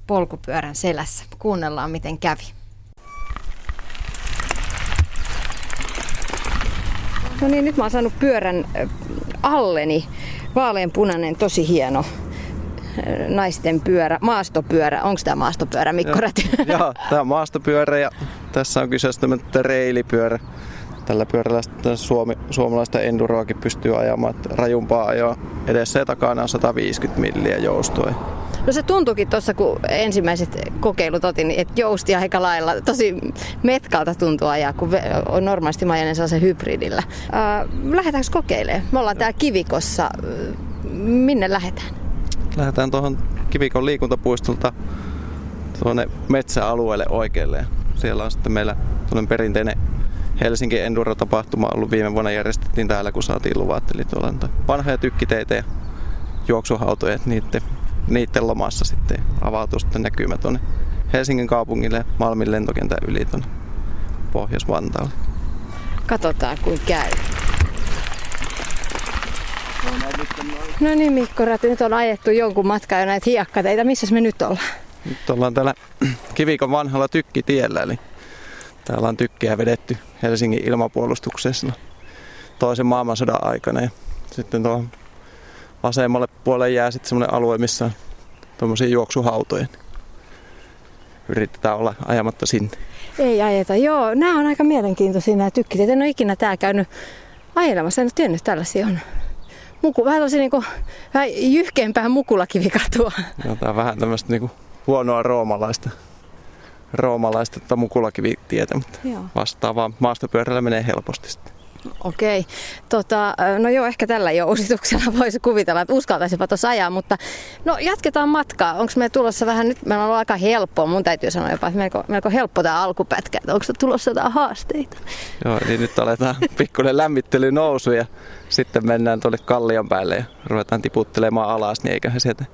polkupyörän selässä. Kuunnellaan, miten kävi. No niin, nyt mä oon saanut pyörän alleni. Vaaleanpunainen, tosi hieno naisten pyörä, maastopyörä. Onko tämä maastopyörä, Mikko Räty? Joo, tämä on maastopyörä ja tässä on kyseessä reilipyörä. Tällä pyörällä suomi, suomalaista enduroakin pystyy ajamaan, että rajumpaa ajoa. Edessä ja takana on sata viisikymmentä milliä joustoa. No se tuntuikin tuossa, kun ensimmäiset kokeilut otin, että joustia aika lailla. Tosi metkalta tuntuu ajaa, kun normaalisti mä ajan sellaisen hybridillä. Äh, lähdetäänkö kokeilemaan? Me ollaan täällä Kivikossa. Minne lähdetään? Lähdetään tuohon Kivikon liikuntapuistolta tuonne metsäalueelle oikealle. Siellä on sitten meillä tuollainen perinteinen Helsinki Enduro-tapahtuma on ollut viime vuonna, järjestettiin täällä, kun saatiin luvat. Eli tuolla on vanhoja tykkiteitä ja juoksuhautoja, niiden, niiden lomassa sitten avautuu sitten näkymä tuonne Helsingin kaupungille ja Malmin lentokentän yli tuonne Pohjois-Vantaalle. Katsotaan, kuin käy. No niin, Mikko Räty, nyt on ajettu jonkun matkaa jo näitä hiekkateitä. Missäs me nyt ollaan? Nyt ollaan täällä Kivikon vanhalla tykkitiellä, eli Täällä on tykkiä vedetty Helsingin ilmapuolustuksessa toisen maailmansodan aikana. Ja sitten tuohon vasemmalle puolelle jää sitten semmoinen alue, missä on tuommoisia juoksuhautoja. Yritetään olla ajamatta sinne. Ei ajeta, joo. Nämä on aika mielenkiintoisia nämä tykkiteet. En ole ikinä täällä käynyt ajelemassa, en ole tiennyt tällaisia on. Muku, vähän tosi niinku, vähän jyhkeämpää Mukulakivikatua. No, tää on vähän tämmöistä niinku huonoa roomalaista, roomalaista Mukulakivitietä, mutta joo. Vastaavaa maastopyörällä menee helposti sitten. Okei. Tota, no joo, ehkä tällä jo osituksella voisi kuvitella, että uskaltaisipa tuossa ajaa, mutta no jatketaan matkaa. Onko me tulossa vähän, nyt meillä on ollut aika helppoa, mun täytyy sanoa jopa, että melko, melko helppo tämä alkupätkä, että onko tulossa jotain haasteita? Joo, niin nyt aletaan pikkuinen lämmittely nousu ja sitten mennään tuolle kallion päälle ja ruvetaan tiputtelemaan alas, niin eiköhän sieltä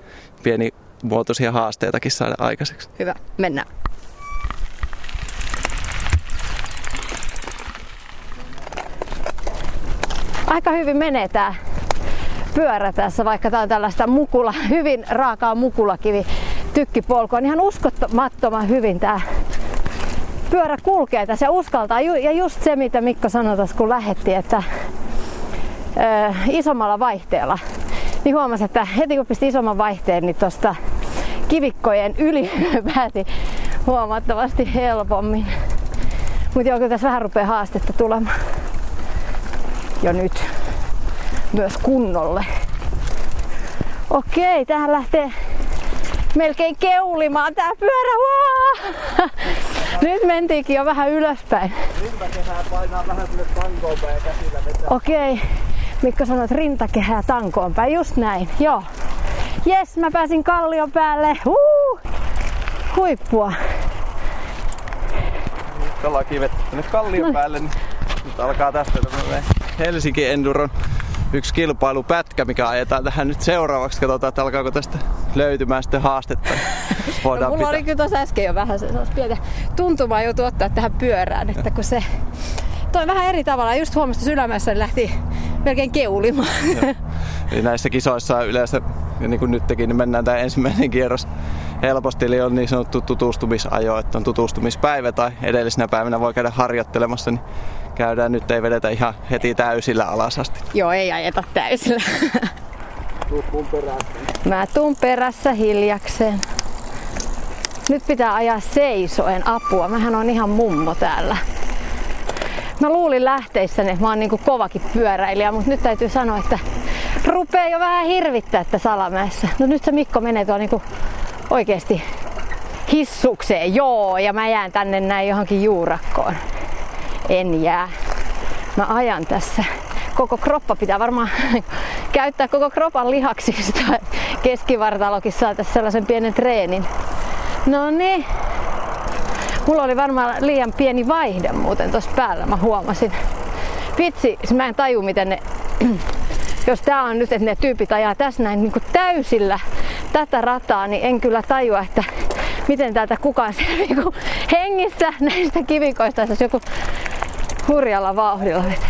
pienimuotoisia haasteitakin saada aikaiseksi. Hyvä, mennään. Aika hyvin menee tää pyörä tässä, vaikka tää on tällaista mukula, hyvin raakaa mukulakivi tykkipolkua. Ihan uskomattoman hyvin tää pyörä kulkee tässä ja uskaltaa. Ja just se, mitä Mikko sanoi tässä, kun lähdettiin, että ö, isommalla vaihteella, niin huomasi, että heti kun pisti isomman vaihteen, niin tuosta kivikkojen yli pääsi huomattavasti helpommin. Mutta joo, kyllä tässä vähän rupeaa haastetta tulemaan. Ja nyt myös kunnolle. Okei, tähän lähtee melkein keulimaan tää pyörä. Wow! Nyt mentiinkin jo vähän ylöspäin. Rintakehää painaa vähän sinne tankoon päin ja käsillä vetää. Okei, Mikko sanoi, että rintakehää tankoon päin. Just näin, joo. Jes, mä pääsin kallion päälle. Huu! Huippua. Nyt ollaan kivetty tänne kallion päälle. Niin nyt alkaa tästä tämmöinen Helsinki Enduron yksi kilpailupätkä, mikä ajetaan tähän nyt seuraavaksi. Katsotaan, että alkaako tästä löytymään sitten haastetta. No, mulla pitää. Oli kyllä tuossa äsken jo vähän se, pientä tuntumaa joutui ottaa tähän pyörään, että kun se toi vähän eri tavalla. Just huomasta sydämessä niin lähti melkein keulimaan. Eli näissä kisoissa yleensä, ja niin kuin nytkin, niin mennään tämä ensimmäinen kierros helposti. Eli on niin sanottu tutustumisajo, että on tutustumispäivä tai edellisenä päivänä voi käydä harjoittelemassa. Niin käydään nyt, ei vedetä ihan heti täysillä alas asti. Joo, ei ajeta täysillä. Mä tuun perässä hiljakseen. Nyt pitää ajaa seisoen, apua. Mähän on ihan mummo täällä. Mä luulin lähteissäni, että mä oon niinku kovakin pyöräilijä, mutta nyt täytyy sanoa, että rupeaa jo vähän hirvittää tässä Salamäessä. No nyt se Mikko menee tuolla niinku oikeesti hissukseen, joo, ja mä jään tänne näin johonkin juurakkoon. En jää. Mä ajan tässä. Koko kroppa pitää varmaan käyttää koko kropan lihaksista. Keskivartalokin saa tässä sellaisen pienen treenin. No niin. Mulla oli varmaan liian pieni vaihde muuten tossa päällä, mä huomasin. Vitsi, mä en taju miten ne, jos tää on nyt, että ne tyypit ajaa tässä näin niin kuin täysillä tätä rataa, niin en kyllä tajua, että miten täältä kukaan selviää niin hengissä näistä kivikoista, jos joku hurjalla vauhdilla vetää.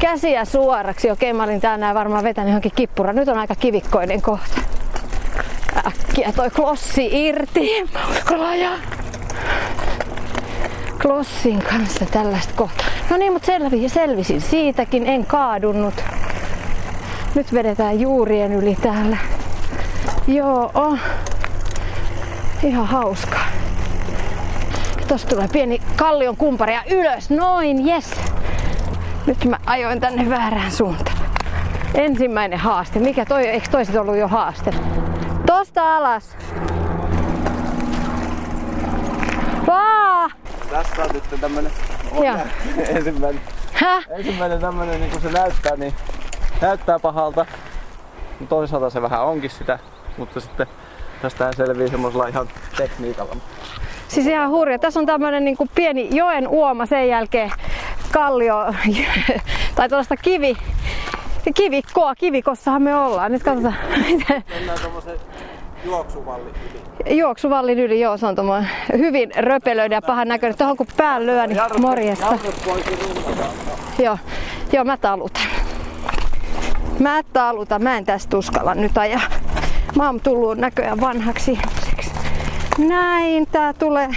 Käsiä suoraksi. Okei, mä olin täällä varmaan vetänyt johonkin kippuraan. Nyt on aika kivikkoinen kohta. Äkkiä toi klossi irti. Mä uskallan ajaa klossin kanssa tällaista kohtaa. No niin, mutta selvi, selvisin siitäkin. En kaadunnut. Nyt vedetään juurien yli täällä. Joo, oh. Ihan hauskaa. Tuossa tulee pieni kallion kumpari ja ylös. Noin, jes. Nyt mä ajoin tänne väärään suuntaan. Ensimmäinen haaste. Mikä toi? Eikö toiset ollut jo haaste? Tosta alas. Vaa! Tässä on nyt tämmönen ensimmäinen. Häh? Ensimmäinen tämmönen, niin kun se näyttää, niin näyttää pahalta. Toisaalta se vähän onkin sitä, mutta sitten tästähän selvii semmoisella ihan tekniikalla. Siis ihan hurja. Tässä on tämmönen niinku pieni joen uoma, sen jälkeen kallio tai tuollaista kivi, kivikkoa. Kivikossahan me ollaan. Nyt katsotaan. Mennään tommosen juoksuvallin yli. Juoksuvallin yli, joo. Se on tommoinen hyvin röpelöinen ja pahan näköinen. Tuohon kun pään lyö, niin morjesta. Jarrut voisi rullata. Joo. Joo, mä talutan. Mä talutan. Mä en tästä uskalla nyt ajaa. Mä oon tullut näköjään vanhaksi ihmiseksi. Näin, tää tulee.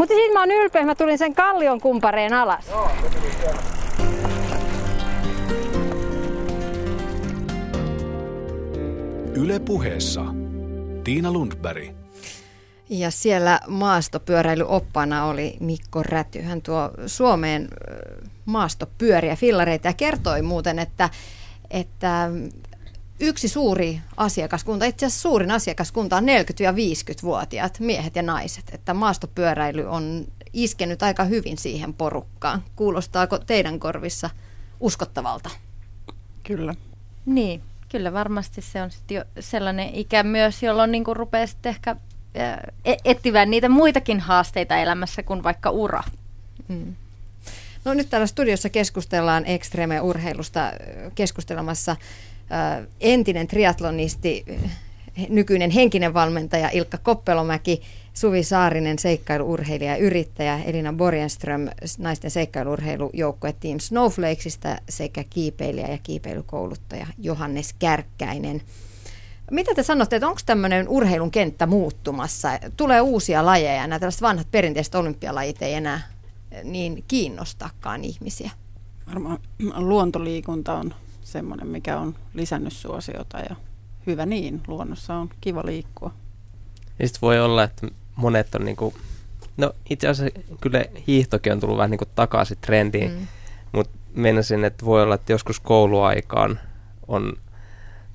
Mutta siitä mä oon ylpeä, mä tulin sen kallion kumpareen alas. Joo, se tuli siellä. Yle Puheessa Tiina Lundberg. Ja siellä maastopyöräilyoppaana oli Mikko Räty. Hän tuo Suomeen maastopyöriä, fillareita ja kertoi muuten, että, että yksi suuri asiakaskunta, itse asiassa suurin asiakaskunta on neljäkymmentä- ja viisikymmentävuotiaat miehet ja naiset. Että maastopyöräily on iskenyt aika hyvin siihen porukkaan. Kuulostaako teidän korvissa uskottavalta? Kyllä. Niin, kyllä varmasti se on sitten jo sellainen ikä myös, jolloin niin kuin rupeaa sitten ehkä etsimään niitä muitakin haasteita elämässä kuin vaikka ura. Mm. No nyt täällä studiossa keskustellaan extreme urheilusta keskustelemassa äh, entinen triatlonisti, nykyinen henkinen valmentaja Ilkka Koppelomäki, Suvi Saarinen, seikkailuurheilija ja yrittäjä, Elina Borgenström, naisten seikkailuurheilujoukkue Team Snowflakesista sekä kiipeilijä ja kiipeilykouluttaja Johannes Kärkkäinen. Mitä te sanotte, että onko tämmöinen urheilun kenttä muuttumassa? Tulee uusia lajeja ja nämä tällaiset vanhat perinteiset olympialajit ei enää niin kiinnostakaan ihmisiä? Varmaan luontoliikunta on semmoinen, mikä on lisännyt suosiota ja hyvä niin, luonnossa on kiva liikkua. Ja sitten voi olla, että monet on niinku, no itse asiassa kyllä hiihtokin on tullut vähän niinku takaisin trendiin, mm. mutta meinasin, että voi olla, että joskus kouluaikaan on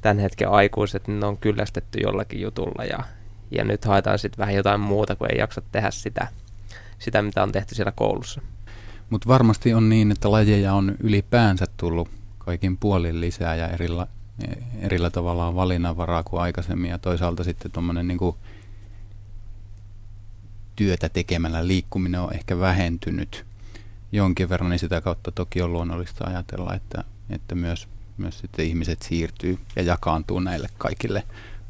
tämän hetken aikuiset, niin ne on kyllästetty jollakin jutulla ja, ja nyt haetaan sitten vähän jotain muuta, kun ei jaksa tehdä sitä, sitä mitä on tehty siellä koulussa. Mutta varmasti on niin, että lajeja on ylipäänsä tullut kaikin puolin lisää ja erillä, erillä tavalla on valinnanvaraa kuin aikaisemmin ja toisaalta sitten tuommoinen niinku työtä tekemällä liikkuminen on ehkä vähentynyt jonkin verran, niin sitä kautta toki on luonnollista ajatella, että, että myös Myös sitten ihmiset siirtyy ja jakaantuu näille kaikille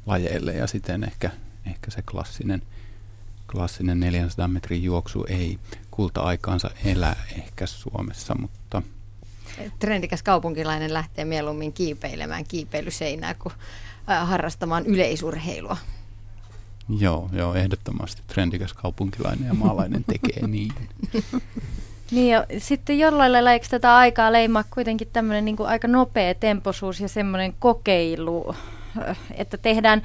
lajeille ja sitten ehkä, ehkä se klassinen, klassinen neljänsadan metrin juoksu ei kulta-aikaansa elä ehkä Suomessa, mutta trendikäs kaupunkilainen lähtee mieluummin kiipeilemään kiipeilyseinää kuin harrastamaan yleisurheilua. Joo, joo, ehdottomasti trendikäs kaupunkilainen ja maalainen tekee niin. Niin ja sitten jollain lailla eikö tätä aikaa leimaa kuitenkin tämmöinen niin kuin aika nopea tempoisuus ja semmoinen kokeilu, että tehdään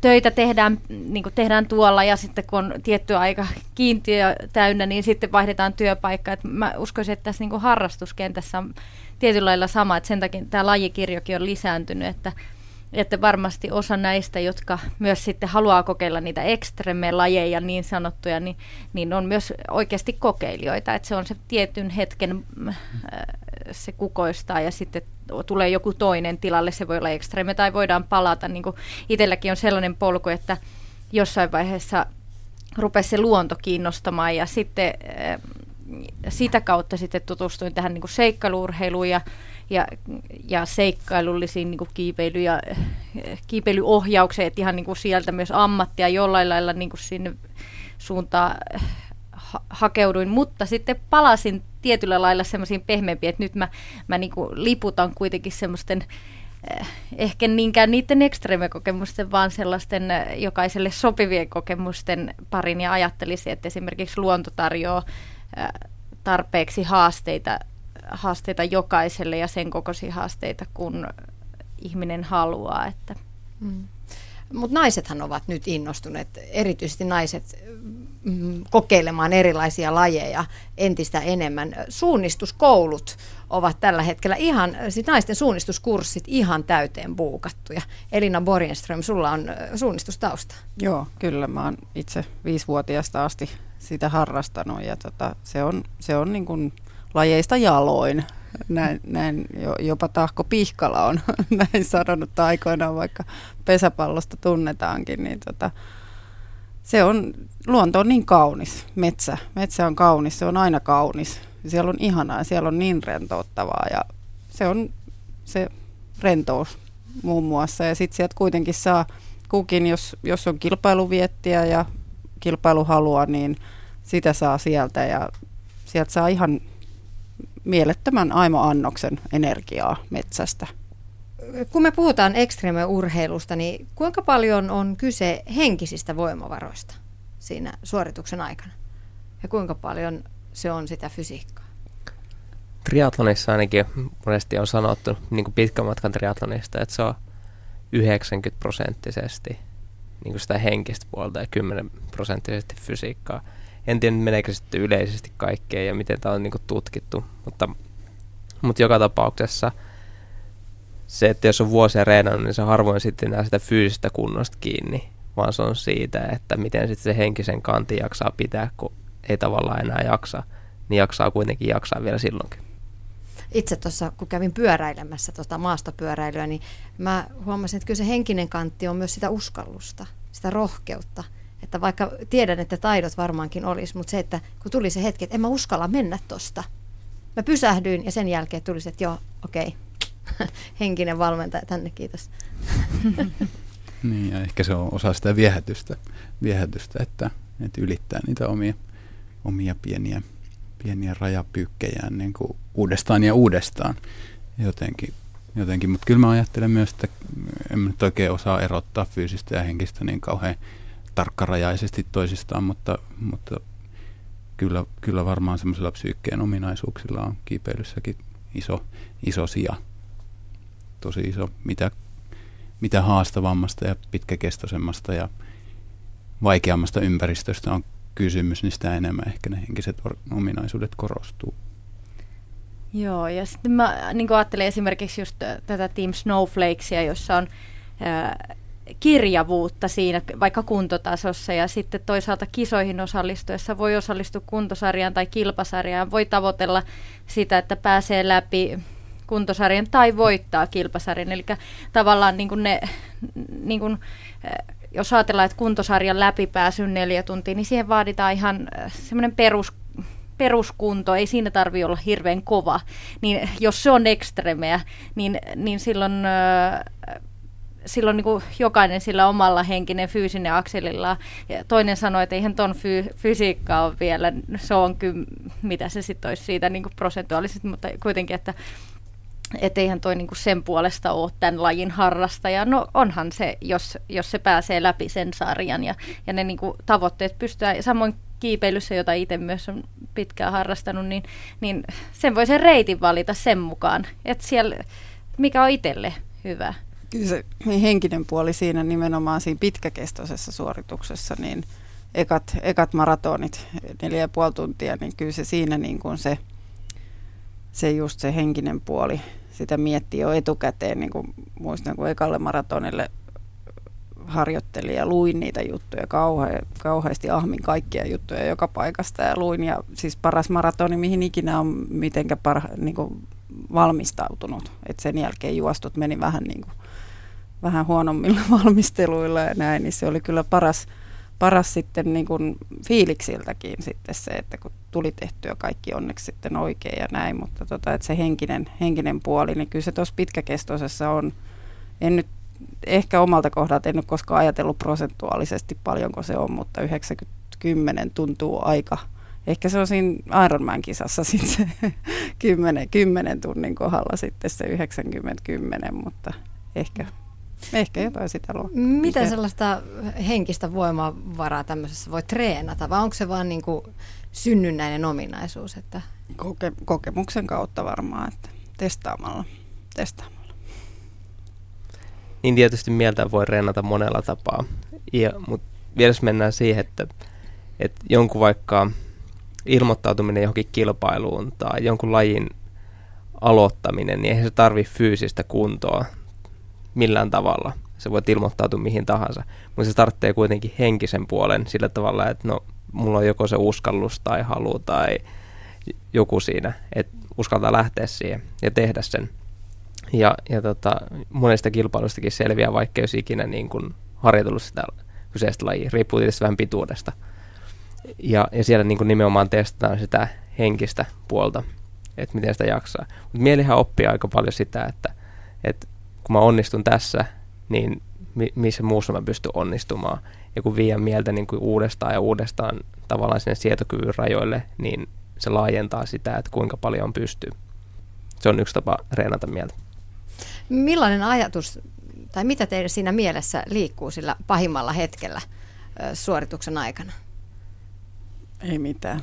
töitä, tehdään, niin kuin tehdään tuolla ja sitten kun on tietty aika kiintiö täynnä, niin sitten vaihdetaan työpaikkaa. Että mä uskoisin, että tässä niin kuin harrastuskentässä on tietyllä lailla sama, että sen takia tämä lajikirjokin on lisääntynyt, että, että varmasti osa näistä, jotka myös sitten haluaa kokeilla niitä ekstreme-lajeja niin sanottuja, niin, niin on myös oikeasti kokeilijoita. Että se on se tietyn hetken, se kukoistaa ja sitten tulee joku toinen tilalle, se voi olla ekstreme tai voidaan palata. Niin kuin itselläkin on sellainen polku, että jossain vaiheessa rupesi se luonto kiinnostamaan ja sitten sitä kautta sitten tutustuin tähän niin kuin seikkailuurheiluun ja Ja, ja seikkailullisiin niin kuin kiipeily- ja kiipeilyohjaukseen, että ihan niin kuin sieltä myös ammattia jollain lailla niin kuin sinne suuntaan ha- hakeuduin, mutta sitten palasin tietyllä lailla semmoisiin pehmeämpiin, että nyt mä, mä niin kuin liputan kuitenkin semmoisten, ehkä niinkään niiden ekstremekokemusten, vaan sellaisten jokaiselle sopivien kokemusten parin ja ajattelisin, että esimerkiksi luonto tarjoaa tarpeeksi haasteita, haasteita jokaiselle ja sen kokoisia haasteita, kun ihminen haluaa. Että. Mm. Mut naisethan ovat nyt innostuneet, erityisesti naiset, mm, kokeilemaan erilaisia lajeja entistä enemmän. Suunnistuskoulut ovat tällä hetkellä ihan, sit naisten suunnistuskurssit ihan täyteen buukattuja. Elina Borgenström, sulla on suunnistustausta. Joo, kyllä. Mä oon itse viisivuotiaasta asti sitä harrastanut ja tota, se on, se on niin kuin lajeista jaloin. Näin, näin jopa Tahko Pihkala on näin sanonut aikoinaan, vaikka pesäpallosta tunnetaankin. Niin tota, se on, luonto on niin kaunis, metsä. Metsä on kaunis, se on aina kaunis. Siellä on ihanaa, siellä on niin rentouttavaa ja se on se rentous muun muassa. Ja sitten sieltä kuitenkin saa kukin, jos, jos on kilpailuviettiä ja kilpailuhalua, niin sitä saa sieltä ja sieltä saa ihan mielettömän aimo-annoksen energiaa metsästä. Kun me puhutaan ekstreme-urheilusta, niin kuinka paljon on kyse henkisistä voimavaroista siinä suorituksen aikana? ja kuinka paljon se on sitä fysiikkaa? Triathlonissa ainakin monesti on sanottu niin kuin pitkän matkan triathlonista, että se on yhdeksänkymmentä prosenttisesti niin sitä henkistä puolta ja kymmenen prosenttisesti fysiikkaa. En tiedä, meneekö sitten yleisesti kaikkeen ja miten tämä on niin kuin tutkittu, mutta, mutta joka tapauksessa se, että jos on vuosia reenannut, niin se harvoin sitten enää sitä fyysistä kunnosta kiinni, vaan se on siitä, että miten sitten se henkisen kantin jaksaa pitää, kun ei tavallaan enää jaksa, niin jaksaa kuitenkin jaksaa vielä silloinkin. Itse tuossa, kun kävin pyöräilemässä tuota maastopyöräilyä, niin mä huomasin, että kyllä se henkinen kantti on myös sitä uskallusta, sitä rohkeutta. Että vaikka tiedän, että taidot varmaankin olisi, mutta se, että kun tuli se hetki, että en mä uskalla mennä tosta. Mä pysähdyin ja sen jälkeen tuli se, että joo, okei, henkinen valmentaja tänne, kiitos. Niin, ja ehkä se on osa sitä viehätystä, viehätystä että, että ylittää niitä omia, omia pieniä, pieniä rajapyykkejään niin kuin uudestaan ja uudestaan jotenkin. jotenkin. Mutta kyllä mä ajattelen myös, että en nyt oikein osaa erottaa fyysistä ja henkistä niin kauhean tarkkarajaisesti toisistaan, mutta, mutta kyllä, kyllä varmaan semmoisella psyykkeen ominaisuuksilla on kiipeilyssäkin iso, iso sija. Tosi iso, mitä, mitä haastavammasta ja pitkäkestoisemmasta ja vaikeammasta ympäristöstä on kysymys, niin sitä enemmän ehkä ne henkiset ominaisuudet korostuu. Joo, ja sitten mä niin kun ajattelin esimerkiksi just tätä Team Snowflakesia, jossa on ää, kirjavuutta siinä vaikka kuntotasossa, ja sitten toisaalta kisoihin osallistuessa voi osallistua kuntosarjaan tai kilpasarjaan, voi tavoitella sitä, että pääsee läpi kuntosarjan tai voittaa kilpasarjan, eli tavallaan niin kun ne... Niin kun, jos ajatellaan, että kuntosarjan läpipääsyn neljä tuntia, niin siihen vaaditaan ihan semmoinen perus, peruskunto, ei siinä tarvitse olla hirveän kova. Niin jos se on ekstremeä, niin, niin silloin, silloin niin kuin jokainen sillä omalla henkinen fyysinen akselilla. Toinen sanoi, että eihän ton fyy, fysiikkaa ole vielä, se on kyllä, mitä se sitten olisi siitä niin kuin prosentuaalisesti, mutta kuitenkin, että että eihän toi niinku sen puolesta ole tämän lajin harrastaja. No onhan se, jos, jos se pääsee läpi sen sarjan ja, ja ne niinku tavoitteet pystytään. Samoin kiipeilyssä, jota itse myös on pitkään harrastanut, niin, niin sen voi sen reitin valita sen mukaan, että siellä, mikä on itselle hyvä. Kyllä se henkinen puoli siinä nimenomaan siinä pitkäkestoisessa suorituksessa, niin ekat, ekat maratonit, neljä ja puoli tuntia, niin kyllä se siinä niin kuin se, se just se henkinen puoli, sitä miettii jo etukäteen, niin kuin muistan, kun ekalle maratonille harjoittelin ja luin niitä juttuja kauhe, kauheasti, ahmin kaikkia juttuja joka paikasta ja luin. Ja siis paras maratoni, mihin ikinä on mitenkä parha, niin kuin valmistautunut. Et sen jälkeen juostut meni vähän, niin kuin, vähän huonommilla valmisteluilla ja näin, niin se oli kyllä paras. Paras sitten niin kuin fiiliksiltäkin sitten se, että kun tuli tehtyä kaikki onneksi sitten oikein ja näin, mutta tota, että se henkinen, henkinen puoli, niin kyllä se tuossa pitkäkestoisessa on, en nyt ehkä omalta kohdalta, en ole koskaan ajatellut prosentuaalisesti paljonko se on, mutta yhdeksänkymmentä tuntuu aika, ehkä se on siinä Ironman-kisassa sitten se kymmenen, kymmenen tunnin kohdalla sitten se yhdeksänkymmentä kymmenen, mutta ehkä... Ehkä jotain sitä luo. Mitä sellaista henkistä voimavaraa tämmöisessä voi treenata, vai onko se vaan niin kuin synnynnäinen ominaisuus? Että... Koke, kokemuksen kautta varmaan, että testaamalla. testaamalla. Niin tietysti mieltä voi treenata monella tapaa, mutta vielä jos mennään siihen, että, että jonkun vaikka ilmoittautuminen johonkin kilpailuun tai jonkun lajin aloittaminen, niin eihän se tarvitse fyysistä kuntoa millään tavalla. Se voi ilmoittautua mihin tahansa, mutta se starttee kuitenkin henkisen puolen sillä tavalla, että no, mulla on joko se uskallus tai halu tai joku siinä, että uskaltaa lähteä siihen ja tehdä sen. Ja, ja tota, monesta kilpailustakin selviää, vaikka jos ikinä niin kun harjoitellut sitä kyseistä lajia, riippuu tietysti vähän pituudesta. Ja, ja siellä niin kun nimenomaan testataan sitä henkistä puolta, että miten sitä jaksaa. Mutta mielihän oppii aika paljon sitä, että, että kun mä onnistun tässä, niin mi- missä muussa mä pystyn onnistumaan. Ja kun viiän mieltä niin kuin uudestaan ja uudestaan tavallaan sinne sietokyvyn rajoille, niin se laajentaa sitä, että kuinka paljon pystyy. Se on yksi tapa reenata mieltä. Millainen ajatus, tai mitä teidän siinä mielessä liikkuu sillä pahimmalla hetkellä ö, suorituksen aikana? Ei mitään.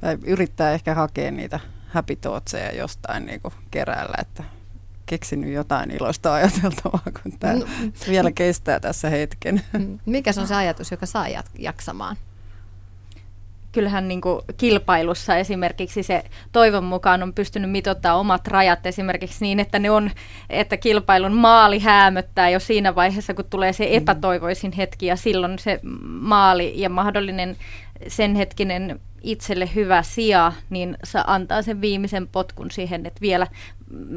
Tai yrittää ehkä hakea niitä happy thoughtseja jostain niin kuin keräällä, että keksinyt jotain iloista ajateltavaa, kun tämä no. vielä kestää tässä hetken. Mikä se on se ajatus, joka saa jaksamaan? Kyllähän niin kuin kilpailussa esimerkiksi se toivon mukaan on pystynyt mitoittamaan omat rajat esimerkiksi niin, että ne on, että kilpailun maali häämöttää jo siinä vaiheessa, kun tulee se epätoivoisin hetki, ja silloin se maali ja mahdollinen sen hetkinen itselle hyvä sija, niin se antaa sen viimeisen potkun siihen, että vielä,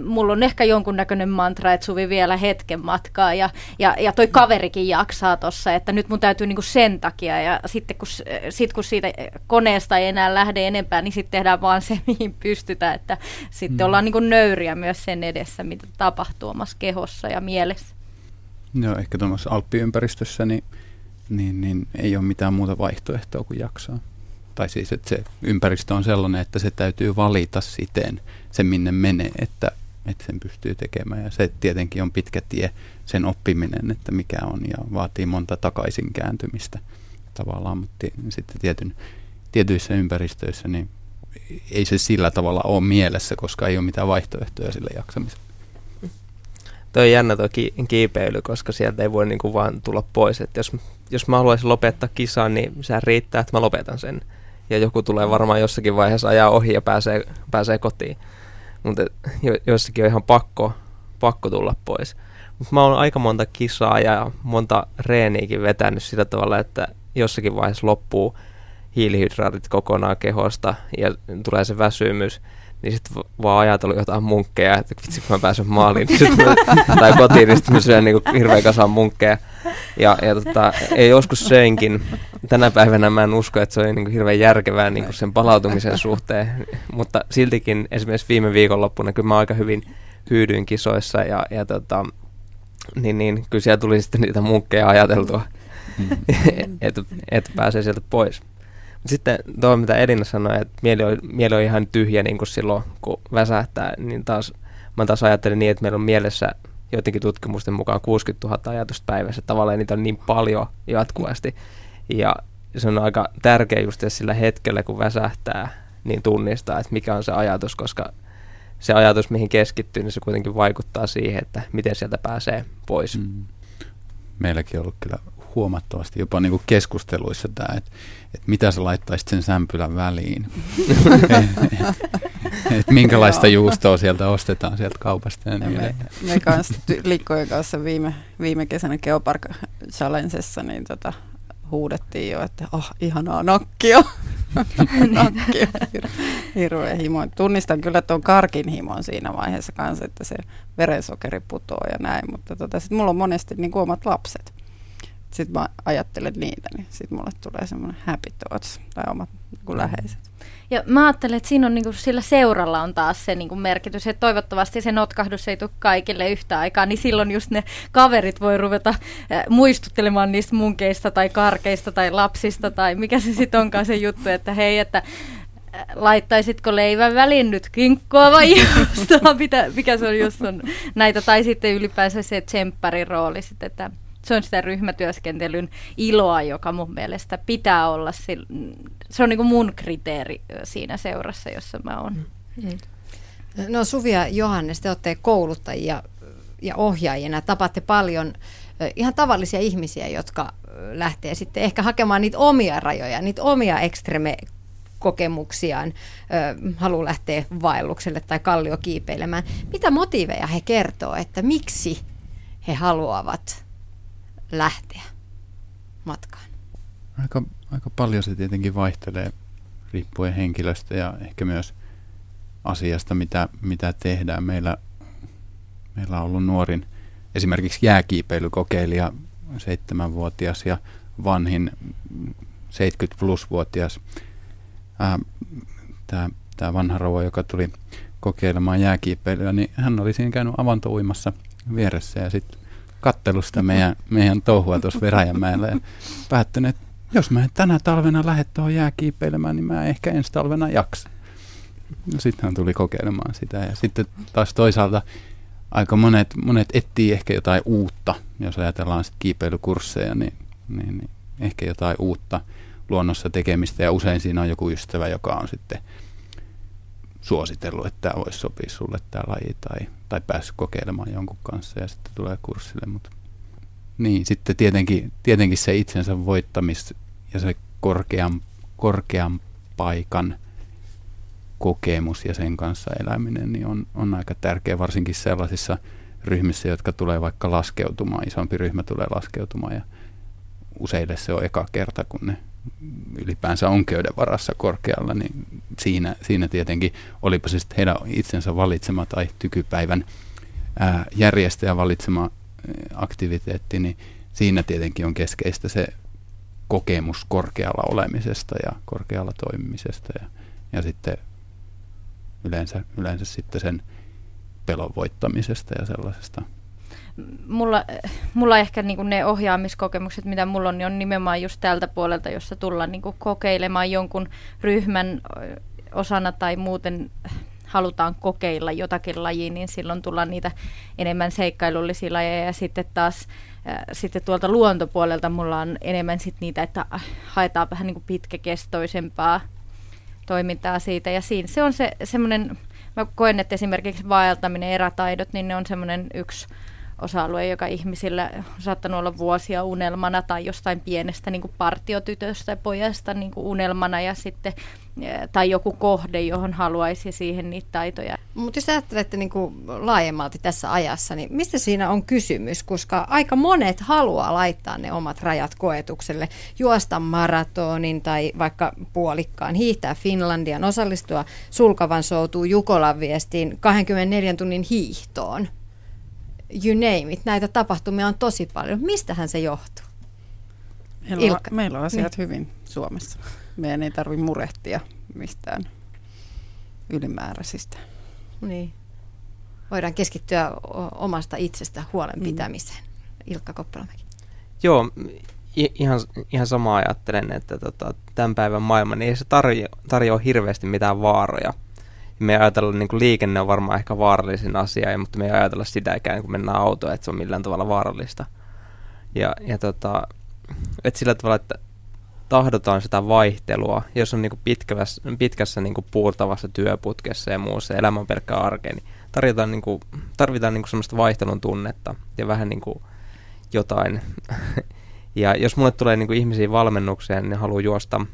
mulla on ehkä jonkunnäköinen mantra, että Suvi vielä hetken matkaa, ja, ja, ja toi kaverikin jaksaa tossa, että nyt mun täytyy niinku sen takia, ja sitten kun, sit kun siitä koneesta ei enää lähde enempää, niin sitten tehdään vaan se, mihin pystytään, että sitten mm. ollaan niinku nöyriä myös sen edessä, mitä tapahtuu omassa kehossa ja mielessä. No ehkä tuommoisessa alppiympäristössä, niin, niin, niin ei ole mitään muuta vaihtoehtoa kuin jaksaa. Tai siis, että se ympäristö on sellainen, että se täytyy valita siten, se minne menee, että, että sen pystyy tekemään. Ja se tietenkin on pitkä tie, sen oppiminen, että mikä on, ja vaatii monta takaisin kääntymistä tavallaan. Mutta sitten tietyn, tietyissä ympäristöissä niin ei se sillä tavalla ole mielessä, koska ei ole mitään vaihtoehtoja sille jaksamiselle. Tuo on jännä tuo ki- kiipeily, koska sieltä ei voi niinku vaan tulla pois. Et jos, jos mä haluaisin lopettaa kisan, niin sehän riittää, että mä lopetan sen. Ja joku tulee varmaan jossakin vaiheessa ajaa ohi ja pääsee, pääsee kotiin. Mutta jossakin on ihan pakko, pakko tulla pois. Mut mä oon aika monta kisaa ja monta reeniäkin vetänyt sillä tavalla, että jossakin vaiheessa loppuu hiilihydraatit kokonaan kehosta ja tulee se väsymys. Niin sitten vaan ajatellut jotain munkkeja, että vitsi kun mä pääsen maaliin mä, tai kotiin, niin sitten mä syön niin hirveän kasaan munkkeja. Ja, ja tota, ei joskus söinkin. Tänä päivänä mä en usko, että se oli niin kuin hirveän järkevää niin kuin sen palautumisen suhteen. Mutta siltikin esimerkiksi viime viikonloppuna kyllä mä aika hyvin hyydyin kisoissa. Ja, ja tota, niin, niin, kyllä siellä tuli sitten niitä munkkeja ajateltua, että et pääsee sieltä pois. Sitten tuo, mitä Elina sanoi, että mieli on, mieli on ihan tyhjä niin kuin silloin, kun väsähtää, niin taas, mä taas ajattelin niin, että meillä on mielessä jotenkin tutkimusten mukaan kuusikymmentätuhatta ajatusta päivässä. Tavallaan niitä on niin paljon jatkuvasti. Ja se on aika tärkeä just sillä hetkellä, kun väsähtää, niin tunnistaa, että mikä on se ajatus, koska se ajatus, mihin keskittyy, niin se kuitenkin vaikuttaa siihen, että miten sieltä pääsee pois. Mm. Meilläkin on ollut kyllä huomattavasti jopa niin kuin keskusteluissa tämä, että, että mitä sä laittaisit sen sämpylän väliin. Että minkälaista juustoa sieltä ostetaan sieltä kaupasta. Ja me me kanssa, Likkojen kanssa viime, viime kesänä Geopark Challengessa niin tota, huudettiin jo, että oh, ihanaa nakkia. Nakkia, hirveä himo. Tunnistan kyllä tuon karkin himon siinä vaiheessa kanssa, että se verensokeri putoaa ja näin, mutta tota, sit mulla on monesti niin kuin omat lapset. Sitten mä ajattelen niitä, niin sitten mulle tulee semmoinen happy thoughts tai omat niin läheiset. Ja mä ajattelen, että siinä on niin kuin, sillä seuralla on taas se niin kuin merkitys, että toivottavasti se notkahdus ei tule kaikille yhtä aikaa, niin silloin just ne kaverit voi ruveta äh, muistuttelemaan niistä munkeista tai karkeista tai lapsista tai mikä se sitten onkaan se juttu, että hei, että äh, laittaisitko leivän väliin nyt kinkkoa vai juustoa, mikä se on, jos on näitä, tai sitten ylipäänsä se tsemppärin rooli sitten, että se on sitä ryhmätyöskentelyn iloa, joka mun mielestä pitää olla. Se on niin kuin mun kriteeri siinä seurassa, jossa mä oon. Mm. No Suvi ja Johannes, te olette kouluttajia ja ohjaajina. Tapaatte paljon ihan tavallisia ihmisiä, jotka lähtee sitten ehkä hakemaan niitä omia rajoja, niitä omia ekstreme-kokemuksiaan. Haluaa lähteä vaellukselle tai kalliokiipeilemään. Mitä motiiveja he kertoo, että miksi he haluavat lähteä matkaan? Aika, aika paljon se tietenkin vaihtelee riippuen henkilöstä ja ehkä myös asiasta, mitä, mitä tehdään. Meillä, meillä on ollut nuorin esimerkiksi jääkiipeilykokeilija, seitsemänvuotias, ja vanhin seitsemänkymmentä plus vuotias. Tämä vanha rouva, joka tuli kokeilemaan jääkiipeilyä, niin hän oli siinä käynyt avantouimassa vieressä ja sitten katsellut sitä meidän, meidän touhua tuossa Veräjänmäellä ja päättänyt, että jos mä en tänä talvena lähde tuohon jääkiipeilemään, niin mä ehkä ensi talvena jaksa. No sitten hän tuli kokeilemaan sitä, ja sitten taas toisaalta aika monet, monet etsii ehkä jotain uutta, jos ajatellaan sitten kiipeilykursseja, niin, niin, niin ehkä jotain uutta, luonnossa tekemistä, ja usein siinä on joku ystävä, joka on sitten suositellut, että tämä voisi sopia sulle tämä laji, tai, tai päässyt kokeilemaan jonkun kanssa ja sitten tulee kurssille. Mut. Niin, sitten tietenkin, tietenkin se itsensä voittamis ja se korkean, korkean paikan kokemus ja sen kanssa eläminen niin on, on aika tärkeä, varsinkin sellaisissa ryhmissä, jotka tulee vaikka laskeutumaan, isompi ryhmä tulee laskeutumaan ja useille se on eka kerta, kun ne ylipäänsä on köyden varassa korkealla, niin siinä, siinä tietenkin olipa se sitten heidän itsensä valitsema tai tykypäivän ää, järjestäjä valitsema aktiviteetti, niin siinä tietenkin on keskeistä se kokemus korkealla olemisesta ja korkealla toimimisesta ja, ja sitten yleensä, yleensä sitten sen pelon voittamisesta ja sellaisesta. Mulla, mulla ehkä niinku ne ohjaamiskokemukset, mitä mulla on, niin on nimenomaan just tältä puolelta, jossa tullaan niinku kokeilemaan jonkun ryhmän osana tai muuten halutaan kokeilla jotakin lajia, niin silloin tullaan niitä enemmän seikkailullisia lajeja. Ja sitten taas äh, sitten tuolta luontopuolelta mulla on enemmän sit niitä, että haetaan vähän niinku pitkäkestoisempaa toimintaa siitä. Ja siinä se on se semmoinen, mä koen, että esimerkiksi vaeltaminen, erätaidot, niin ne on semmoinen yksi osa-alue, joka ihmisillä on saattanut olla vuosia unelmana tai jostain pienestä niin kuin partiotytöstä tai pojasta niin kuin unelmana ja sitten, tai joku kohde, johon haluaisi siihen niitä taitoja. Mutta jos ajattelette niin kuin laajemmalti tässä ajassa, niin mistä siinä on kysymys? Koska aika monet haluaa laittaa ne omat rajat koetukselle, juosta maratonin tai vaikka puolikkaan, hiihtää Finlandian, osallistua Sulkavan soutuun, Jukolan viestiin, kaksikymmentäneljän tunnin hiihtoon. You name it. Näitä tapahtumia on tosi paljon. Mistähän se johtuu? Meillä on, meillä on asiat niin hyvin Suomessa. Meidän ei tarvitse murehtia mistään ylimääräisistä. Niin. Voidaan keskittyä omasta itsestä huolen pitämiseen. Mm. Ilkka Koppelomäki. Joo, ihan, ihan samaa ajattelen, että tota, tämän päivän maailma niin ei se tarjo, tarjoa hirveästi mitään vaaroja. Me ei ajatella, niin kuin liikenne on varmaan ehkä vaarallisin asia, mutta me ei ajatella sitäkään, kun mennään autoon, että se on millään tavalla vaarallista. Ja, ja tota, et sillä tavalla, että tahdotaan sitä vaihtelua. Jos on niin kuin pitkässä, pitkässä niin kuin puurtavassa työputkessa ja muussa, elämä on pelkkää arkea, niin tarvitaan, niin kuin, tarvitaan niin kuin semmoista vaihtelun tunnetta ja vähän niin kuin jotain. Ja jos mulle tulee niin kuin ihmisiä valmennukseen, niin ne haluaa juosta,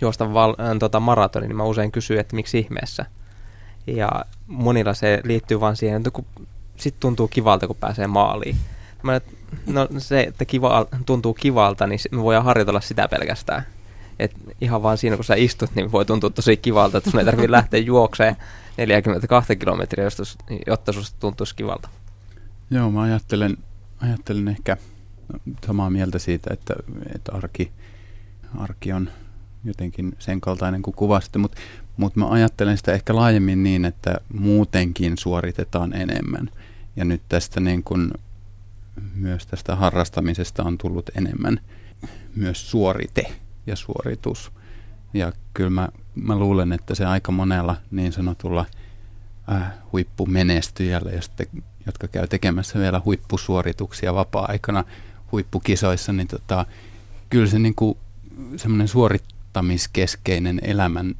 juosta val, äh, tota maratonin, niin mä usein kysyn, että miksi ihmeessä. Ja monilla se liittyy vaan siihen, että kun sit tuntuu kivalta, kun pääsee maaliin. Mä, no se, että kiva, tuntuu kivalta, niin me voidaan harjoitella sitä pelkästään. Et ihan vaan siinä, kun sä istut, niin voi tuntua tosi kivalta, että sun ei tarvitse lähteä juokseen neljäkymmentäkaksi kilometriä, jotta susta tuntuisi kivalta. Joo, mä ajattelen, ajattelen ehkä samaa mieltä siitä, että, että arki, arki on jotenkin sen kaltainen kuin kuvasitte, mutta mut mä ajattelen sitä ehkä laajemmin niin, että muutenkin suoritetaan enemmän. Ja nyt tästä niin kun, myös tästä harrastamisesta on tullut enemmän myös suorite ja suoritus. Ja kyllä mä, mä luulen, että se aika monella niin sanotulla äh, huippumenestyjällä, josta, jotka käy tekemässä vielä huippusuorituksia vapaa-aikana huippukisoissa, niin tota, kyllä se niin kuin semmoinen suorittaminen keskeinen elämän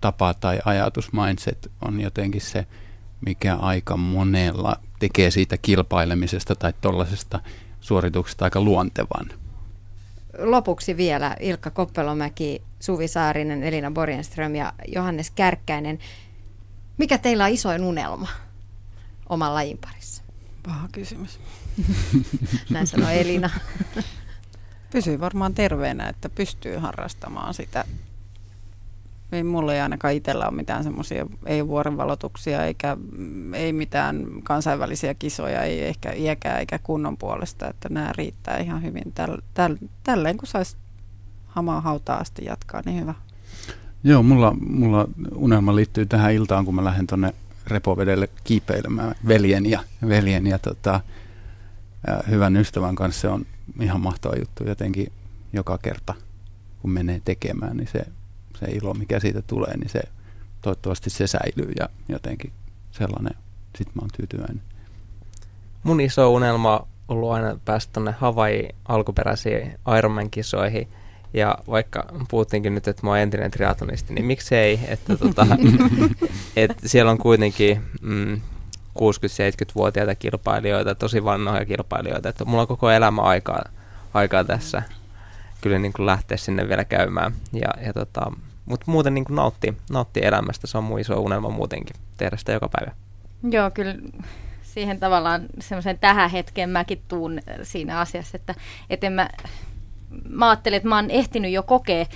tapa tai ajatus, mindset on jotenkin se, mikä aika monella tekee siitä kilpailemisesta tai tuollaisesta suorituksesta aika luontevan. Lopuksi vielä Ilkka Koppelomäki, Suvi Saarinen, Elina Borgenström ja Johannes Kärkkäinen. Mikä teillä on isoin unelma oman lajin parissa? Paha kysymys. Näin sanoi Elina. Pysyy varmaan terveenä, että pystyy harrastamaan sitä. Ei, mulla ei ainakaan itsellä ole mitään semmoisia, ei vuorenvalotuksia, eikä ei mitään kansainvälisiä kisoja, ei ehkä iäkään eikä kunnon puolesta, että nämä riittää ihan hyvin. Täl, täl, tälleen kun saisi hamaa hautaan asti jatkaa, niin hyvä. Joo, mulla, mulla unelma liittyy tähän iltaan, kun mä lähden tuonne Repovedelle kiipeilemään veljen ja, veljen ja tota, hyvän ystävän kanssa. Se on ihan mahtava juttu jotenkin joka kerta, kun menee tekemään, niin se, se ilo, mikä siitä tulee, niin se toivottavasti se säilyy ja jotenkin sellainen, sit mä oon tyytyväinen. Mun iso unelma on ollut aina päästä tuonne Hawaii alkuperäisiin Ironman-kisoihin Ja vaikka puhuttiinkin nyt, että mä oon entinen triatlonisti, niin miksei, että tota, et siellä on kuitenkin mm, kuusikymmentä-seitsemänkymmentävuotiaita kilpailijoita, tosi vanhoja kilpailijoita, että mulla on koko elämä aikaa, aikaa tässä kyllä niin kuin lähteä sinne vielä käymään. Ja, ja tota, mutta muuten niin kuin nauttii, nauttii elämästä, se on mun iso unelma muutenkin, tehdä sitä joka päivä. Joo, kyllä. Siihen tavallaan semmoisen tähän hetkeen mäkin tuun siinä asiassa, että et en mä, mä ajattelin, että mä oon ehtinyt jo kokea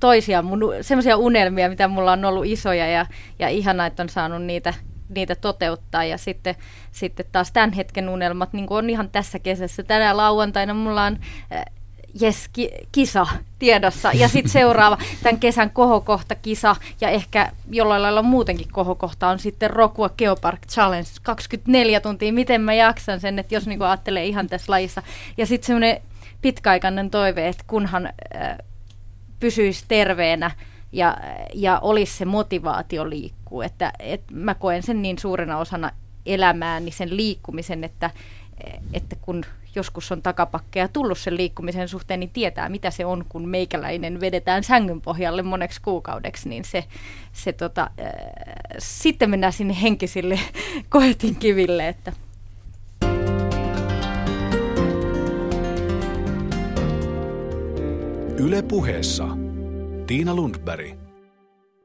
toisia mun, semmoisia unelmia, mitä mulla on ollut isoja ja, ja ihanaa, että on saanut niitä, niitä toteuttaa. Ja sitten, sitten taas tämän hetken unelmat niin on ihan tässä kesässä. Tänä lauantaina mulla on jes, ki, kisa tiedossa ja sitten seuraava tämän kesän kohokohta kisa ja ehkä jollain lailla muutenkin kohokohta on sitten Rokua Geopark Challenge kaksikymmentäneljä tuntia, miten mä jaksan sen, että jos niinku ajattelee ihan tässä lajissa. Ja sitten semmoinen pitkäaikainen toive, että kunhan äh, pysyisi terveenä ja, ja olisi se motivaatio liikkuu, että et mä koen sen niin suurena osana elämääni, niin sen liikkumisen, että, että kun joskus on takapakkeja tullut sen liikkumisen suhteen, niin tietää, mitä se on, kun meikäläinen vedetään sängyn pohjalle moneksi kuukaudeksi, niin se, se tota, äh, sitten mennään sinne henkisille koetinkiville, että Yle Puheessa Tiina Lundberg.